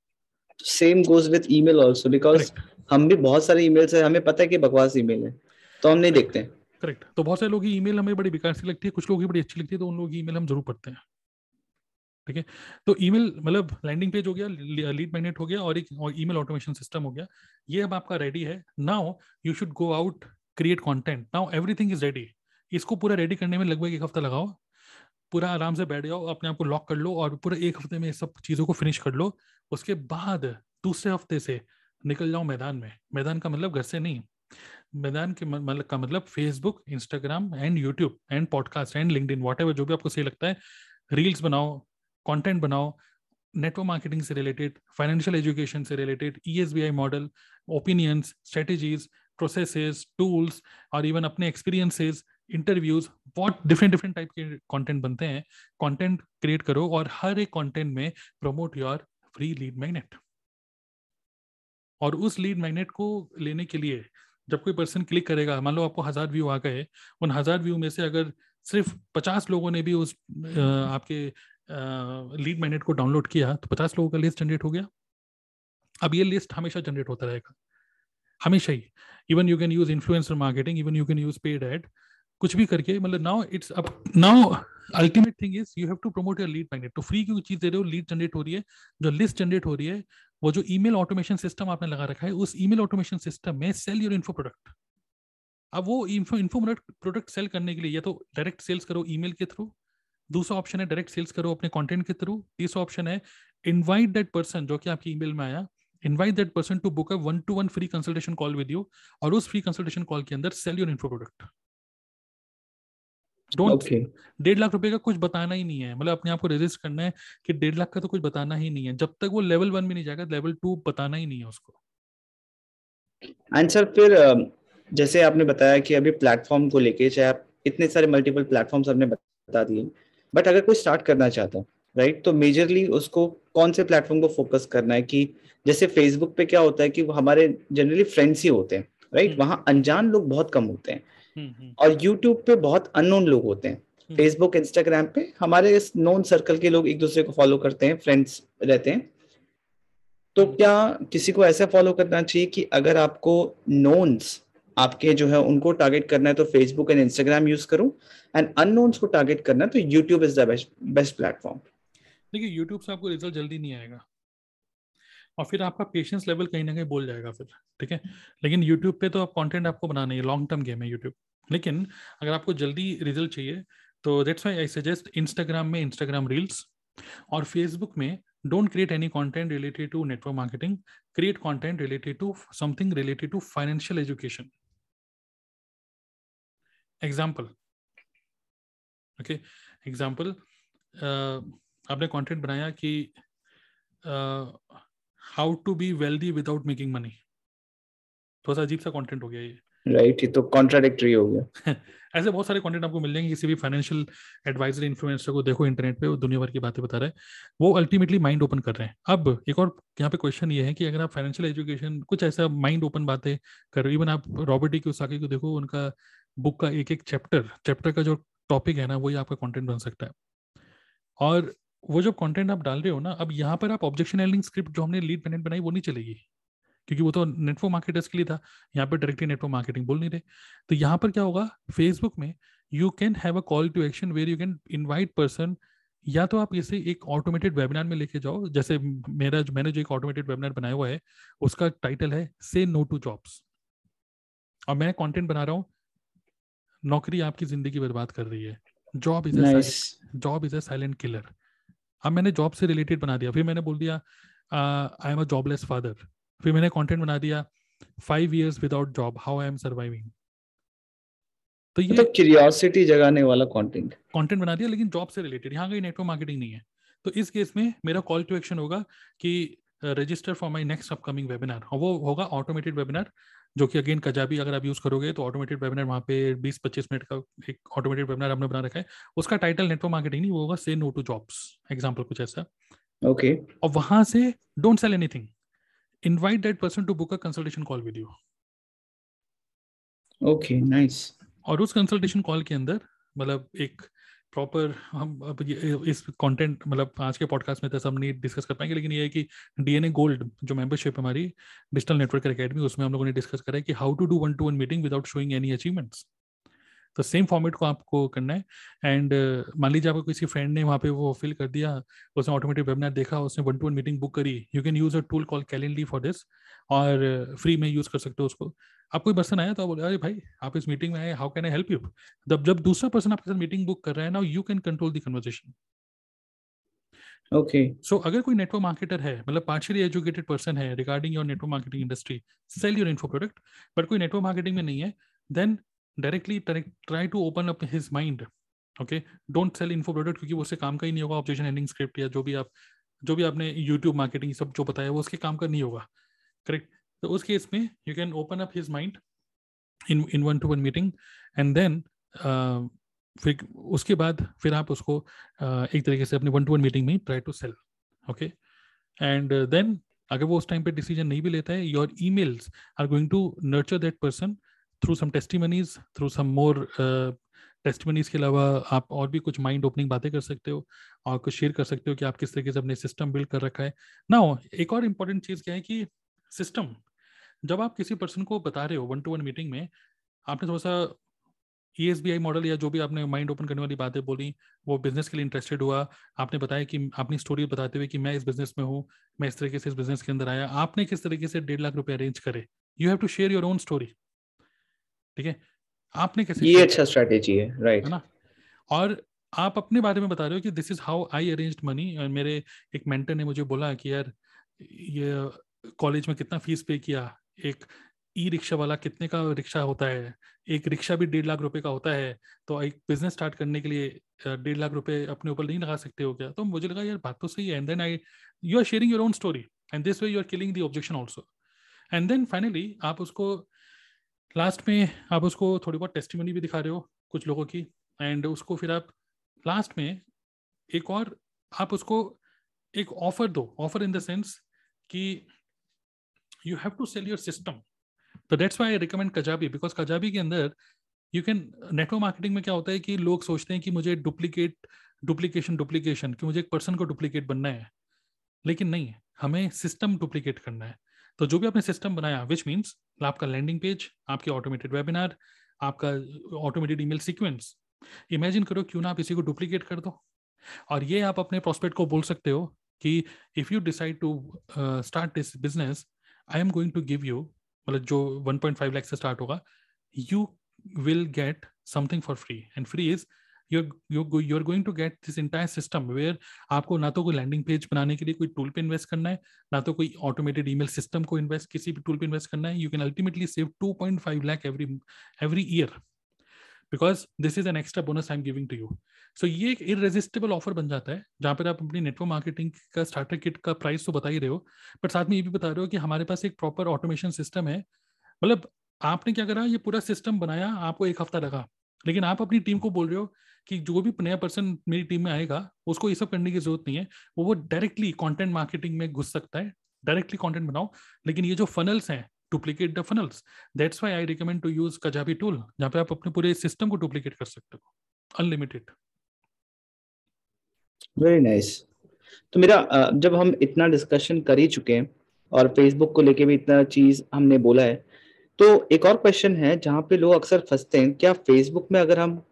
Same goes with email also, because हम भी बहुत सारे ईमेल्स हैं, हमें पता है कि बकवास ईमेल है तो हम नहीं देखते हैं। करेक्ट। तो बहुत सारे लोग की ईमेल हमें बड़ी बेकार सी लगती है, कुछ लोगों की बड़ी अच्छी लगती है, तो उन लोगों की ईमेल हम जरूर पढ़ते हैं, ठीक है। तो ईमेल मतलब लैंडिंग पेज हो गया, लीड मैग्नेट हो गया, और एक और ईमेल ऑटोमेशन सिस्टम हो गया। ये अब आपका रेडी है। Now you should go out, create content. Now everything is ready. इसको पूरा रेडी करने में लगभग एक हफ्ता लगाओ, पूरा आराम से बैठ जाओ, अपने आप को लॉक कर लो और पूरा एक हफ्ते में सब चीज़ों को फिनिश कर लो। उसके बाद दूसरे हफ्ते से निकल जाओ मैदान में। मैदान का मतलब घर से नहीं, मैदान के मतलब का मतलब Facebook, Instagram and YouTube and podcast and LinkedIn, whatever, जो भी आपको सही लगता है। रील्स बनाओ, कंटेंट बनाओ, नेटवर्क मार्केटिंग से रिलेटेड, फाइनेंशियल एजुकेशन से related, ESBI model, opinions, strategies, processes, tools, और इवन अपने एक्सपीरियंसेस, इंटरव्यूज, बहुत डिफरेंट डिफरेंट टाइप के कंटेंट बनते हैं। कंटेंट क्रिएट करो और हर एक कंटेंट में promote your free lead magnet. और उस लीड मैग्नेट को लेने के लिए जब कोई पर्सन क्लिक करेगा, मान लो आपको हजार व्यू आ गए, उन हजार व्यू में से अगर सिर्फ पचास लोगों ने भी उस आ, आपके लीड मैग्नेट को डाउनलोड किया तो पचास लोगों का लिस्ट जनरेट हो गया। अब ये लिस्ट हमेशा जनरेट होता रहेगा, हमेशा ही। Even you can use influencer marketing, even you can use paid ad, कुछ भी करके, मतलब now it's up, now ultimate thing is you have to promote your lead magnet. तो फ्री की चीज़ दे रहे हो, लीड जनरेट हो रही है, जो लिस्ट जनरेट हो रही है, वो जो ईमेल ऑटोमेशन सिस्टम आपने लगा रखा है, उस ईमेल ऑटोमेशन सिस्टम में सेल योर इन्फो प्रोडक्ट। अब वो इन्फो इन्फो प्रोडक्ट सेल करने के लिए या तो डायरेक्ट सेल्स करो ईमेल के थ्रू, दूसरा ऑप्शन है डायरेक्ट सेल्स करो अपने कंटेंट के थ्रू, तीसरा ऑप्शन है इनवाइट दैट पर्सन जो कि आपकी ईमेल में आया, invite that person to book a one to one free consultation call with you, और उस फ्री कंसल्टेशन कॉल के अंदर sell your info product. Don't okay. डेढ़ लाख रुपए का कुछ बताना ही नहीं है, मतलब अपने आप को रजिस्ट करना है कि डेढ़ लाख का तो कुछ बताना ही नहीं है। जब तक वो लेवल वन में नहीं जाएगा, लेवल टू बताना ही नहीं है उसको। आंसर फिर जैसे आपने बताया कि अभी प्लेटफॉर्म को लेके, चाहे आप इतने सारे मल्टीपल प्लेटफॉर्म्स आपने बता दिए, बट अगर कोई स्टार्ट करना चाहता है, राइट, तो मेजरली उसको कौन से प्लेटफॉर्म को फोकस करना है? कि जैसे फेसबुक पे क्या होता है कि हमारे जनरली फ्रेंड्स ही होते हैं, राइट, वहाँ अनजान लोग बहुत कम होते हैं, और यूट्यूब पे बहुत अननोन लोग होते हैं। फेसबुक, इंस्टाग्राम पे हमारे इस नोन सर्कल के लोग एक दूसरे को फॉलो करते हैं, फ्रेंड्स रहते हैं। तो क्या किसी को ऐसा फॉलो करना चाहिए कि अगर आपको नोन्स आपके जो है उनको टारगेट करना है तो फेसबुक एंड इंस्टाग्राम यूज करो, एंड अननोन्स को टारगेट करना है तो YouTube is the best platform. देखिए यूट्यूब से आपको रिजल्ट जल्दी नहीं आएगा और फिर आपका पेशेंस लेवल कहीं ना कहीं बोल जाएगा फिर, ठीक है। लेकिन यूट्यूब पे तो आप कंटेंट आपको बनाना है, लॉन्ग टर्म गेम है यूट्यूब। लेकिन अगर आपको जल्दी रिजल्ट चाहिए तो that's why I suggest Instagram में इंस्टाग्राम रील्स, और फेसबुक में don't create any content related to network marketing, create content related to something related to financial education. Example, okay example, आपने कंटेंट बनाया कि how to be wealthy without making money, थोड़ा सा अजीब सा content हो गया ये, राइट? ये तो कॉन्ट्राडिक्टरी हो गया। ऐसे बहुत सारे कंटेंट आपको मिल जाएंगे, किसी भी फाइनेंशियल एडवाइजर इन्फ्लुएंसर को देखो इंटरनेट पे, वो दुनिया भर की बातें बता रहे हैं, वो अल्टीमेटली माइंड ओपन कर रहे हैं। अब एक और यहाँ पे क्वेश्चन ये है कि अगर आप फाइनेंशियल एजुकेशन कुछ ऐसा माइंड ओपन बातें कर रहे हो, इवन आप रॉबर्ट कियोसाकी को देखो, उनका बुक का एक एक चैप्टर चैप्टर का जो टॉपिक है ना वही आपका कॉन्टेंट बन सकता है। और वो जो कंटेंट आप डाल रहे हो ना, अब यहाँ पर आप ऑब्जेक्शन हैंडलिंग स्क्रिप्ट जो हमने लीड पेनेंट बनाई वो नहीं चलेगी, क्योंकि वो तो नेटवर्क मार्केटर्स के लिए था, यहाँ पे डायरेक्टली नेटवर्क मार्केटिंग बोल नहीं रहे। तो यहाँ पर क्या होगा, फेसबुक में you can have a call to action where you can invite person, या तो आप इसे एक ऑटोमेटेड वेबिनार में लेके जाओ, जैसे मेरा मैंने जो एक ऑटोमेटेड वेबिनार बनाया हुआ है उसका टाइटल है से नो टू जॉब्स, और मैं कॉन्टेंट बना रहा हूँ नौकरी आपकी जिंदगी बर्बाद कर रही है, job is a job is a silent killer. अब मैंने जॉब से रिलेटेड बना दिया, फिर मैंने बोल दिया I am a jobless father, फिर मैंने कंटेंट बना दिया five years without job how I am surviving. तो ये तो क्यूरियोसिटी जगाने वाला कंटेंट कंटेंट बना दिया, लेकिन जॉब से रिलेटेड, यहाँ कहीं नेटवर्क मार्केटिंग नहीं है। तो इस केस में मेरा कॉल टू एक्शन होगा कि register for my next upcoming webinar, और वो होगा ऑटोमेटेड वेबिनार, जो कि अगेन कजाबी अगर आप यूज करोगे तो ऑटोमेटेड वेबिनार वहाँ पे बीस पच्चीस मिनट का एक ऑटोमेटेड वेबिनार आपने बना रखा है, उसका टाइटल नेटवर्क मार्केटिंग नहीं, वो होगा से नो टू जॉब्स, एग्जांपल कुछ ऐसा, ओके okay. और वहां से don't sell anything, invite that person to book a consultation call with you, okay nice. और उस कंसल्टेशन कॉल के अंदर मतलब एक प्रॉपर, हम अब इस कंटेंट मतलब आज के पॉडकास्ट में तो सब नहीं डिस्कस कर पाएंगे, लेकिन ये है कि डीएनए गोल्ड जो मेंबरशिप हमारी डिजिटल नेटवर्क एकेडमी, उसमें हम लोगों ने डिस्कस करा है कि how to do one to one meeting without showing any achievements. तो सेम फॉर्मेट को आपको करना है। एंड मान लीजिए आपको किसी फ्रेंड ने वहाँ पे वो फिल कर दिया, उसने ऑटोमेटिक वेबिनार देखा, उसने one to one meeting book करी, you can use a tool call Calendly for this, और फ्री में यूज कर सकते हो उसको। आप कोई पर्सन आया तो आप बोले अरे भाई आप इस मीटिंग में आए, how can I help you. जब जब दूसरा पर्सन आपके साथ मीटिंग बुक कर रहा है ना, you can control the conversation. Okay so अगर कोई नेटवर्क मार्केटर है, मतलब पार्शियली एजुकेटेड पर्सन है regarding your network marketing industry, sell your info product, but कोई नेटवर्क मार्केटिंग में नहीं है, then directly try to open up his mind. Okay don't sell info product, क्योंकि उससे काम का ही नहीं होगा। ऑब्जेक्शन हैंडलिंग स्क्रिप्ट या जो भी आप जो भी आपने यूट्यूब मार्केटिंग सब जो बताया वो उसके काम का नहीं होगा, करेक्ट। तो उस केस में you can open up his mind in in one to one meeting, and then फिर उसके बाद फिर आप उसको uh, एक तरीके से अपने वन टू वन मीटिंग में try to sell. Okay and then अगर वो उस टाइम पे डिसीजन नहीं भी लेता है, your emails are going to nurture that person through some testimonies, through some more testimonies के अलावा आप और भी कुछ माइंड ओपनिंग बातें कर सकते हो और कुछ शेयर कर सकते हो कि आप किस तरीके से अपने सिस्टम बिल्ड कर रखा है ना। एक और इम्पॉर्टेंट चीज़ क्या है कि सिस्टम, जब आप किसी पर्सन को बता रहे हो वन टू वन मीटिंग में, आपने थोड़ा सा E S B I model या जो भी आपने माइंड ओपन करने वाली बातें बोली, वो बिजनेस के लिए इंटरेस्टेड हुआ, आपने बताया कि अपनी स्टोरी बताते हुए कि मैं इस बिजनेस में हूँ, मैं इस तरीके से इस बिजनेस के अंदर आया, आपने किस तरीके से डेढ़ लाख रुपए अरेंज करे। You have to share your own story, ठीक है, आपने कैसे, ये अच्छा स्ट्रेटेजी है, राइट है ना। और आप अपने बारे में बता रहे हो कि this is how I arranged money, और मेरे एक मेंटर ने मुझे बोला कि यार ये कॉलेज में कितना फीस पे किया, एक ई रिक्शा वाला कितने का रिक्शा होता है, एक रिक्शा भी डेढ़ लाख रुपए का होता है, तो एक बिजनेस स्टार्ट करने के लिए डेढ़ लाख रुपए अपने ऊपर नहीं लगा सकते हो क्या। तो मुझे लगा यार बात तो सही है, and then I you are sharing your own story and this way you are killing the objection also. And then finally आप उसको लास्ट में आप उसको थोड़ी बहुत टेस्टिमनी भी दिखा रहे हो कुछ लोगों की, एंड उसको फिर आप लास्ट में एक और आप उसको एक ऑफर दो, ऑफर इन द सेंस कि you have to sell your system. So that's why I recommend Kajabi, because Kajabi के अंदर you can network marketing में क्या होता है कि लोग सोचते हैं कि मुझे duplicate, duplication, duplication, कि मुझे एक person को duplicate बनना है, लेकिन नहीं, हमें system duplicate करना है। तो जो भी आपने सिस्टम बनाया, विच मीन्स आपका लैंडिंग पेज, आपकी ऑटोमेटेड वेबिनार, आपका ऑटोमेटेड ईमेल सीक्वेंस, इमेजिन करो क्यों ना आप इसी को डुप्लीकेट कर दो। और ये आप अपने प्रोस्पेक्ट को बोल सकते हो कि if you decide to start this business, I am going to give you, मतलब जो वन पॉइंट फाइव लाख से स्टार्ट होगा, you will get something for free, and free is you're you're going to get this entire system where आपको ना तो कोई landing page बनाने के लिए कोई टूल पे इन्वेस्ट करना है, ना तो कोई ऑटोमेटेड ईमेल सिस्टम को इन्वेस्ट किसी भी टूल पे इन्वेस्ट करना है। You can ultimately save two point five lakh every every year because this is an extra bonus I am giving to you. So ये एक इररेजिस्टेबल ऑफर बन जाता है जहाँ पर आप अपनी नेटवर्क मार्केटिंग का स्टार्टर किट का प्राइस तो बता ही रहे हो, बट साथ में ये भी बता रहे हो कि हमारे पास एक प्रॉपर ऑटोमेशन सिस्टम है। मतलब आपने क्या करा, ये पूरा सिस्टम बनाया, आपको एक हफ्ता लगा, लेकिन आप अपनी टीम को बोल रहे हो कि जो भी नया पर्सन मेरी टीम में आएगा उसको ये सब करने की जरूरत नहीं है, वो वो डायरेक्टली कंटेंट मार्केटिंग में घुस सकता है, डायरेक्टली कंटेंट बनाओ। लेकिन ये जो फनल्स हैं, duplicate the funnels, that's why I recommend to use Kajabi tool, जहाँ पे आप अपने पूरे सिस्टम को डुप्लीकेट कर सकते हो अनलिमिटेड। Very nice. तो मेरा जब हम इतना डिस्कशन कर ही चुके हैं और फेसबुक को लेके भी इतना चीज हमने बोला है, तो एक और क्वेश्चन है जहाँ पे लोग अक्सर फंसते हैं, क्या फेसबुक में अगर हम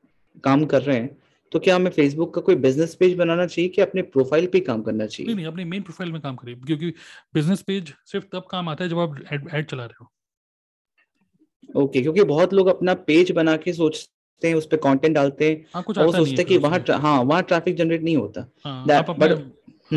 काम कर रहे हैं तो क्या हमें फेसबुक का कोई बिजनेस पेज बनाना चाहिए कि अपने प्रोफाइल पे काम करना चाहिए? नहीं नहीं, अपने मेन प्रोफाइल में काम करिए, क्योंकि बिजनेस पेज सिर्फ तब काम आता है जब आप ऐड चला रहे हो। ओके, क्योंकि बहुत लोग अपना पेज बना के सोचते हैं, उस पे कंटेंट डालते हैं और सोचते हैं कि वहां हां वहां ट्रैफिक जनरेट नहीं होता, बट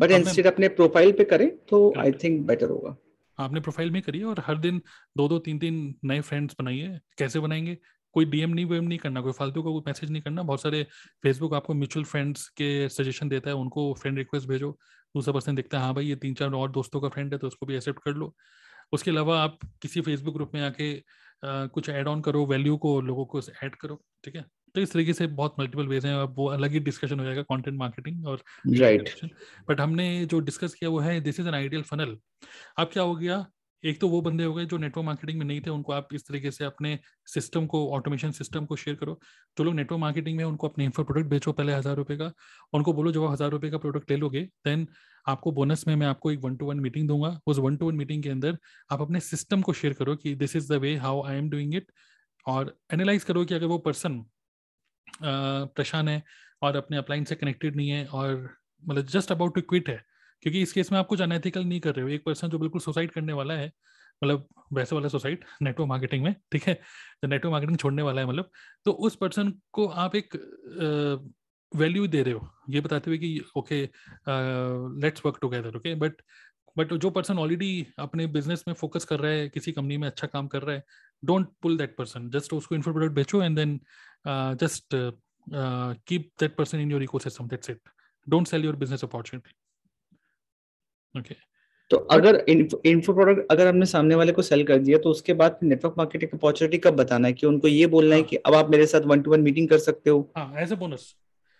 बट इंस्टेड अपने प्रोफाइल पे करें तो आई थिंक बेटर होगा। आपने प्रोफाइल में करिए और हर दिन दो दो तीन तीन नए फ्रेंड्स बनाइए। कैसे बनाएंगे? कोई डीएम नहीं वीएम नहीं करना, कोई फालतू का कोई मैसेज नहीं करना। बहुत सारे फेसबुक आपको म्यूचुअल फ्रेंड्स के सजेशन देता है, उनको फ्रेंड रिक्वेस्ट भेजो, दूसरा पर्सन देखता है हाँ भाई ये तीन चार और दोस्तों का फ्रेंड है तो उसको भी एक्सेप्ट कर लो। उसके अलावा आप किसी फेसबुक ग्रुप में आके आ, कुछ ऐड ऑन करो, वैल्यू को लोगों को ऐड करो, ठीक है। तो इस तरीके से बहुत मल्टीपल वेज हैं, वो अलग ही डिस्कशन हो जाएगा कंटेंट मार्केटिंग और राइट। बट हमने जो डिस्कस किया वो है this is an ideal funnel. अब क्या हो गया, एक तो वो बंदे हो गए जो नेटवर्क मार्केटिंग में नहीं थे, उनको आप इस तरीके से अपने सिस्टम को, ऑटोमेशन सिस्टम को शेयर करो। जो लोग नेटवर्क मार्केटिंग में, उनको अपने इन्फो प्रोडक्ट बेचो पहले हज़ार रुपये का, उनको बोलो जब आप हज़ार रुपये का प्रोडक्ट ले लोगे देन आपको बोनस में मैं आपको एक वन टू वन मीटिंग दूंगा। उस वन टू वन मीटिंग के अंदर आप अपने सिस्टम को शेयर करो कि this is the way how I am doing it, और एनालाइज करो कि अगर वो पर्सन परेशान है और अपने अपलाइन से कनेक्टेड नहीं है और मतलब जस्ट अबाउट टू क्विट है, क्योंकि इस केस में आप कुछ अनएथिकल नहीं कर रहे हो। एक पर्सन जो बिल्कुल सुसाइड करने वाला है, मतलब वैसे वाला सुसाइड नेटवर्क मार्केटिंग में, ठीक है, तो नेटवर्क मार्केटिंग छोड़ने वाला है मतलब, तो उस पर्सन को आप एक वैल्यू दे रहे हो ये बताते हुए कि okay let's work together, okay. But but जो पर्सन ऑलरेडी अपने बिजनेस में फोकस कर रहा है, किसी कंपनी में अच्छा काम कर रहा है, don't pull that person, just उसको इन्फो प्रोडक्ट बेचो and then just keep that person in your ecosystem, that's it. Don't sell your business opportunity. Okay. तो अगर इन्फो प्रोडक्ट अगर हमने सामने वाले को सेल कर दिया तो उसके बाद नेटवर्क मार्केटिंग अपॉर्चुनिटी कब बताना है कि उनको ये बोलना है कि अब आप मेरे साथ वन टू वन मीटिंग कर सकते हो as a bonus,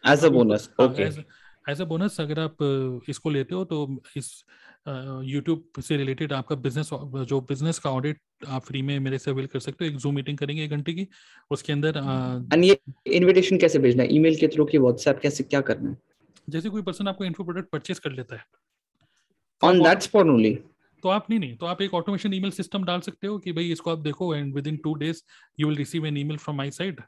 as a bonus, okay, as a bonus. अगर आप इसको लेते हो तो इस यूट्यूब से रिलेटेड आपका बिजनेस, जो बिजनेस का ऑडिट आप फ्री में मेरे से अवेल कर सकते हो। एक जूम मीटिंग करेंगे एक घंटे की, उसके अंदर एंड ये इनविटेशन कैसे भेजना है, ईमेल के थ्रू कि व्हाट्सएप, कैसे क्या करना है? जैसे कोई पर्सन आपको इन्फो प्रोडक्ट परचेस कर लेता है On that spot only. तो आप नहीं नहीं तो आप एक ऑटोमेशन ईमेल सिस्टम डाल सकते हो कि भाई इसको आप देखो and within two days you will receive an email from my side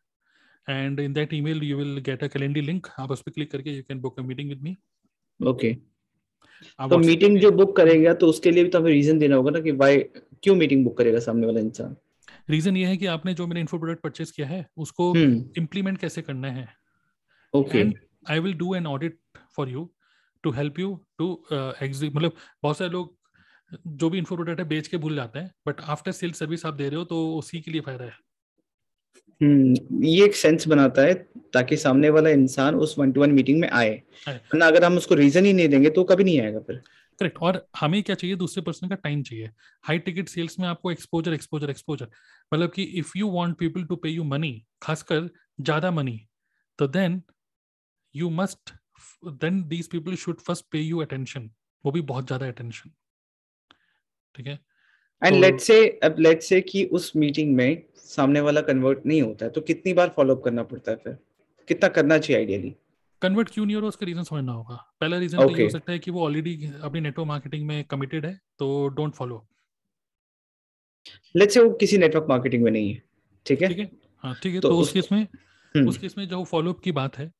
and in that email you will get a calendar link. आप उस पर क्लिक करके you can book a meeting with me. Okay, तो meeting जो book करेगा तो उसके लिए भी तो हमें रीजन देना होगा ना कि व्हाई, क्यों मीटिंग बुक करेगा सामने वाला इंसान। रीजन ये है कि आपने जो मेरा इन्फो प्रोडक्ट परचेस किया है उसको इम्प्लीमेंट कैसे करना है। Okay, I will do an audit for you to help you to execute. मतलब बहुत सारे लोग जो भी इन्फो प्रोडक्ट है बेच के भूल जाते हैं, बट आफ्टर सेल सर्विस आप दे रहे हो तो उसी के लिए फायदा है। हम्म, ये एक सेंस बनाता है ताकि सामने वाला इंसान उस वन टू वन मीटिंग में आए, वरना अगर हम उसको रीजन ही नहीं देंगे तो कभी नहीं आएगा फिर। करेक्ट। और हमें क्या चाहिए, दूसरे पर्सन का टाइम चाहिए। हाई टिकट सेल्स में आपको एक्सपोजर एक्सपोजर एक्सपोजर, मतलब कि if you want people to pay you money, खासकर ज्यादा मनी, तो then you must then these people should first pay you attention, वो भी बहुत ज़्यादा attention, ठीक है। And so, let's say अब let's say कि उस meeting में सामने वाला convert नहीं होता है तो कितनी बार follow up करना पड़ता है, फिर कितना करना चाहिए ideally? कन्वर्ट क्यों नहीं हो रहा उसका रीजन समझना होगा। पहला रीजन okay. तो ये हो सकता है कि वो ऑलरेडी अपनी नेटवर्क मार्केटिंग में कमिटेड है तो डोंट फॉलो। लेट्स से वो किसी नेटवर्क मार्केटिंग में नहीं है, ठीक है ठीक है हाँ ठीक है तो, तो उस केस में उस केस में जो फॉलोअप की बात है,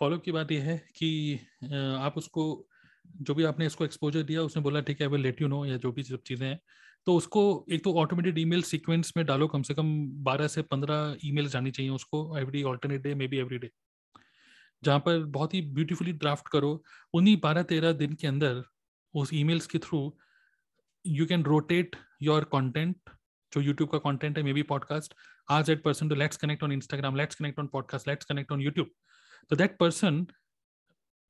फॉलोअप की बात यह है कि आप उसको जो भी आपने इसको एक्सपोजर दिया उसने बोला ठीक है I will let you know या जो भी सब चीज़ें हैं, तो उसको एक तो ऑटोमेटेड ईमेल सीक्वेंस में डालो, कम से कम बारह से पंद्रह ईमेल्स जानी चाहिए उसको every alternate day maybe every day, जहाँ पर बहुत ही ब्यूटीफुली ड्राफ्ट करो। उन्हीं बारह तेरह दिन के अंदर उस ईमेल्स के through you can rotate your content, जो यूट्यूब का कंटेंट है मे बी पॉडकास्ट, आज that person to let's connect on Instagram, let's connect on podcast, let's connect on YouTube. तो दैट पर्सन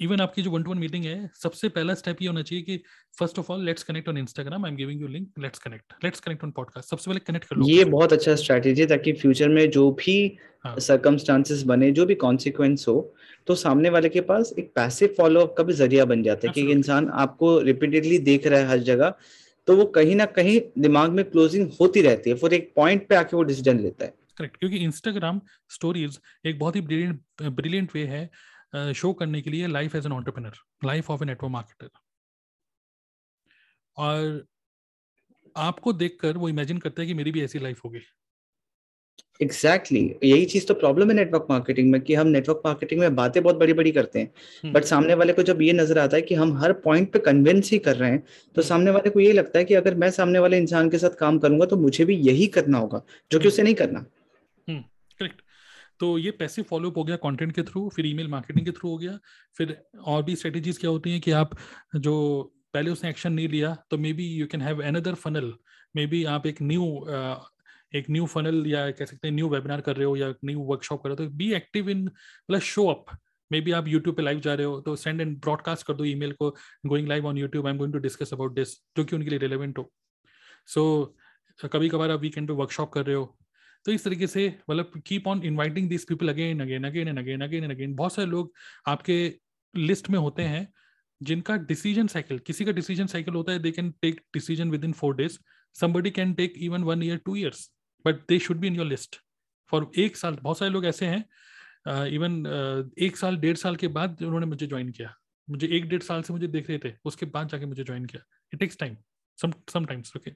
इवन आपकी जो वन टू वन मीटिंग है सबसे पहला स्टेप ये होना चाहिए कि first of all let's connect on Instagram, I am giving you link, let's connect, let's connect on podcast, सबसे पहले कनेक्ट कर लो। ये बहुत अच्छा स्ट्रेटजी है ताकि फ्यूचर में जो भी सर्कमस्टांसेस बने, जो भी कॉन्सिक्वेंस हो, तो सामने वाले के पास एक पैसिव फॉलोअप का भी जरिया बन जाता है कि इंसान आपको रिपीटेडली देख रहा है हर जगह, तो वो कहीं ना कहीं दिमाग में क्लोजिंग होती रहती है, फिर एक पॉइंट पे आके वो डिसीजन लेता है। करेक्ट, क्योंकि इंस्टाग्राम स्टोरीज एक बहुत ही ब्रिलियंट ब्रिलियंट वे है शो करने के लिए life as an entrepreneur, life of a network marketer. और आपको देखकर वो इमेजिन करता है कि मेरी भी ऐसी लाइफ होगी। Exactly exactly. यही चीज तो प्रॉब्लम है नेटवर्क मार्केटिंग में कि हम नेटवर्क मार्केटिंग में बातें बहुत बड़ी बड़ी करते हैं, बट सामने वाले को जब ये नजर आता है कि हम हर पॉइंट पे कन्विंस ही कर रहे हैं, तो सामने वाले को ये लगता है कि अगर मैं सामने वाले इंसान के साथ काम करूंगा तो मुझे भी यही करना होगा जो कि उसे नहीं करना। करेक्ट, तो ये पैसिव फॉलोअप हो गया कंटेंट के थ्रू, फिर ईमेल मार्केटिंग के थ्रू हो गया। फिर और भी स्ट्रेटेजीज क्या होती हैं कि आप जो पहले उसने एक्शन नहीं लिया तो maybe you can have another funnel, maybe आप एक न्यू एक न्यू फनल या कह सकते हैं न्यू वेबिनार कर रहे हो या न्यू वर्कशॉप कर रहे हो, तो be active in plus show up. Maybe आप यूट्यूब पे लाइव जा रहे हो तो सेंड एंड ब्रॉडकास्ट कर दो ईमेल को, going live on YouTube, I am going to discuss about this, जो कि उनके लिए रिलेवेंट हो। सो कभी कभार आप वीकेंड पे वर्कशॉप कर रहे हो, तो इस तरीके से मतलब keep on inviting this people again again again and again again and again. बहुत सारे लोग आपके लिस्ट में होते हैं जिनका डिसीजन साइकिल, किसी का डिसीजन साइकिल होता है they can take decision within four days, somebody can take even one year two years, but they should be in your list for एक साल। बहुत सारे लोग ऐसे हैं इवन एक साल डेढ़ साल के बाद उन्होंने मुझे ज्वाइन किया, मुझे एक डेढ़ साल से मुझे देख रहे थे, उसके बाद जाके मुझे ज्वाइन किया। It takes time sometimes. Okay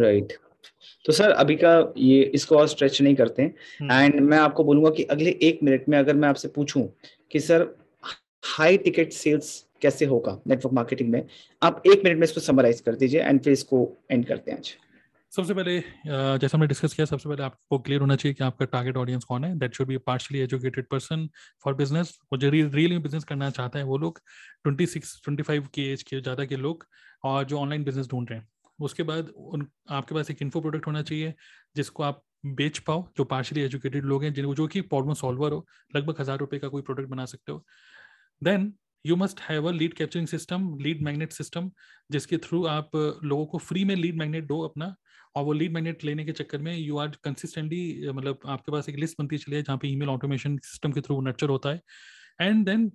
right, तो सर अभी का ये इसको और स्ट्रेच नहीं करते हैं एंड मैं आपको बोलूंगा कि अगले एक मिनट में अगर मैं आपसे पूछूं कि सर हाई टिकट सेल्स कैसे होगा नेटवर्क मार्केटिंग में, आप एक मिनट में इसको समराइज कर दीजिए एंड फिर इसको एंड करते हैं आज। सबसे पहले जैसा हमने डिस्कस किया, सबसे पहले आपको क्लियर होना चाहिए कि आपका टारगेट ऑडियंस कौन है। That should be partially educated person for business, वो जो रियल में बिजनेस करना चाहता है वो लोग, छब्बीस पच्चीस की एज के ज़्यादा के लोग, और जो ऑनलाइन बिजनेस ढूंढ रहे हैं। उसके बाद उन आपके पास एक इन्फो प्रोडक्ट होना चाहिए जिसको आप बेच पाओ, जो पार्शियली एजुकेटेड लोग हैं, जिनको जो कि प्रॉब्लम सॉल्वर हो, लगभग हज़ार रुपये का कोई प्रोडक्ट बना सकते हो। Then you must have a lead capturing system, lead magnet system, जिसके थ्रू आप लोगों को फ्री में लीड मैग्नेट दो अपना, और वो लीड मैग्नेट लेने के चक्कर में यू आर कंसिस्टेंटली मतलब आपके पास एक लिस्ट बनती चली है जहाँ पे ईमेल ऑटोमेशन सिस्टम के थ्रू नर्चर होता है। एंड देन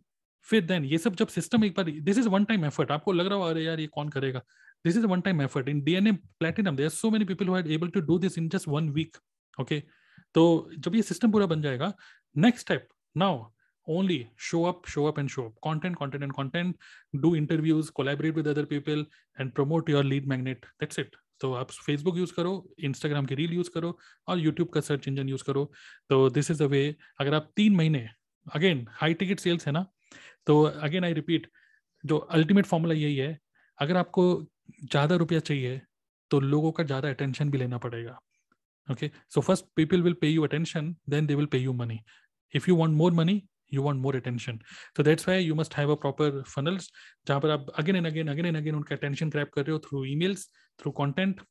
फिर देन ये सब जब सिस्टम एक बार, this is one time effort, आपको लग रहा हो अरे यार ये कौन करेगा, this is a one time effort. In D N A Platinum there are so many people who are able to do this in just one week. Okay, तो जब ये system पूरा बन जाएगा, next step now only show up, show up and show up, content, content and content, do interviews, collaborate with other people and promote your lead magnet, that's it. तो आप Facebook use करो, Instagram की reel use करो और YouTube का search engine use करो। तो this is the way। अगर आप तीन महीने again high ticket sales है ना, तो again I repeat जो ultimate formula यही है, अगर आपको ज़्यादा रुपया चाहिए तो लोगों का ज़्यादा अटेंशन भी लेना पड़ेगा। Okay, so first people will pay you attention, then they will pay you money. If you want more money you want more attention, so that's why you must have a proper funnels जहाँ पर आप again and again again and again उनका attention grab कर रहे हो through emails, through content,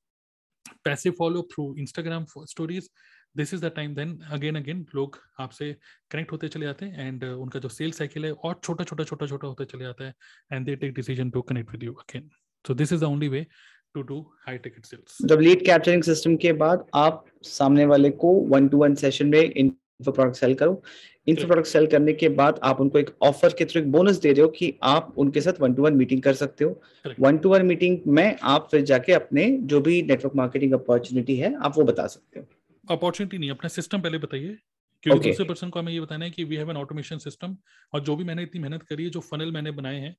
passive follow, through Instagram stories. This is the time then again again लोग आपसे connect होते चले जाते हैं एंड उनका जो सेल साइकिल है और छोटा छोटा छोटा छोटा होता चले जाता है and they take decision to connect with you again. So this is the only way to do high ticket sales. जब lead capturing system के बाद आप सामने वाले को one to one session में info product sell करो, info product sell करने के बाद आप उनको एक offer के थ्रू एक bonus दे रहे हो कि आप उनके साथ one to one meeting कर सकते हो। one to one meeting में आप फिर जाके अपने जो भी network marketing opportunity है आप वो बता सकते हो। Opportunity नहीं, अपना system पहले बताइए क्योंकि okay. दूसरे पर्सन को हमें ये बताना है कि we have an automation system, और जो भी मैंने इतनी मेहनत करी है, जो फनल मैंने बनाए हैं,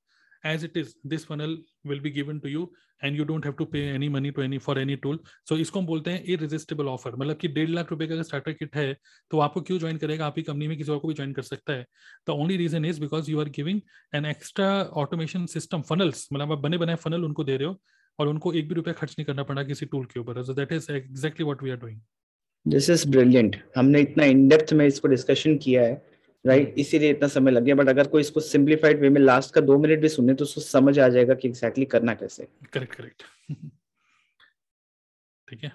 as it is this funnel will be given to you and you don't have to pay any money to any for any tool. So इसको हम बोलते हैं irresistible offer, मतलब कि डेढ़ लाख रुपए का अगर स्टार्टर किट है तो आपको क्यों ज्वाइन करेगा, आपकी कंपनी में किसी और को भी ज्वाइन कर सकता है. The only reason is because you are giving an extra automation system funnels, मतलब आप बने बनाए funnel उनको दे रहे हो और उनको एक भी रुपया खर्च नहीं करना पड़ा किसी टूल के ऊपर. So that is exactly what we are doing. This is brilliant. हमने इतना in depth में इसको डिस्कशन किया है, राइट right? इसीलिए इतना समय लग गया. बट अगर कोई इसको सिंपलीफाइड वे में लास्ट का दो मिनट भी सुने तो उसको समझ आ जाएगा कि एग्जैक्टली exactly करना कैसे. करेक्ट करेक्ट ठीक है.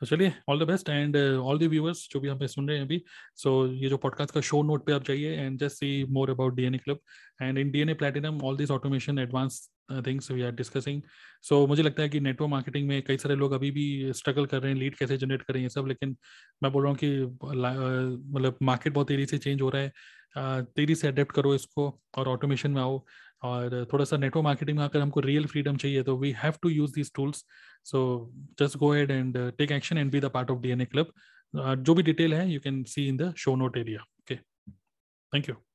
तो चलिए, all the best and all the viewers जो भी हम पे सुन रहे हैं अभी. सो so, ये जो पॉडकास्ट का शो नोट पे आप जाइए and just see more about DNA club and in DNA platinum all this automation advance things we are discussing. So मुझे लगता है कि नेटवर्क मार्केटिंग में कई सारे लोग अभी भी स्ट्रगल कर रहे हैं, लीड कैसे जनरेट करें ये सब. लेकिन मैं बोल रहा हूँ कि मतलब मार्केट बहुत तेजी से चेंज हो रहा है, तेजी से अडेप्ट करो इसको और ऑटोमेशन में आओ. और थोड़ा सा नेटवर्क मार्केटिंग में अगर हमको रियल फ्रीडम चाहिए तो we have to use this tools. So just go ahead and take action and be the part of DNA club. जो भी डिटेल है you can see in the show note area. Okay, thank you.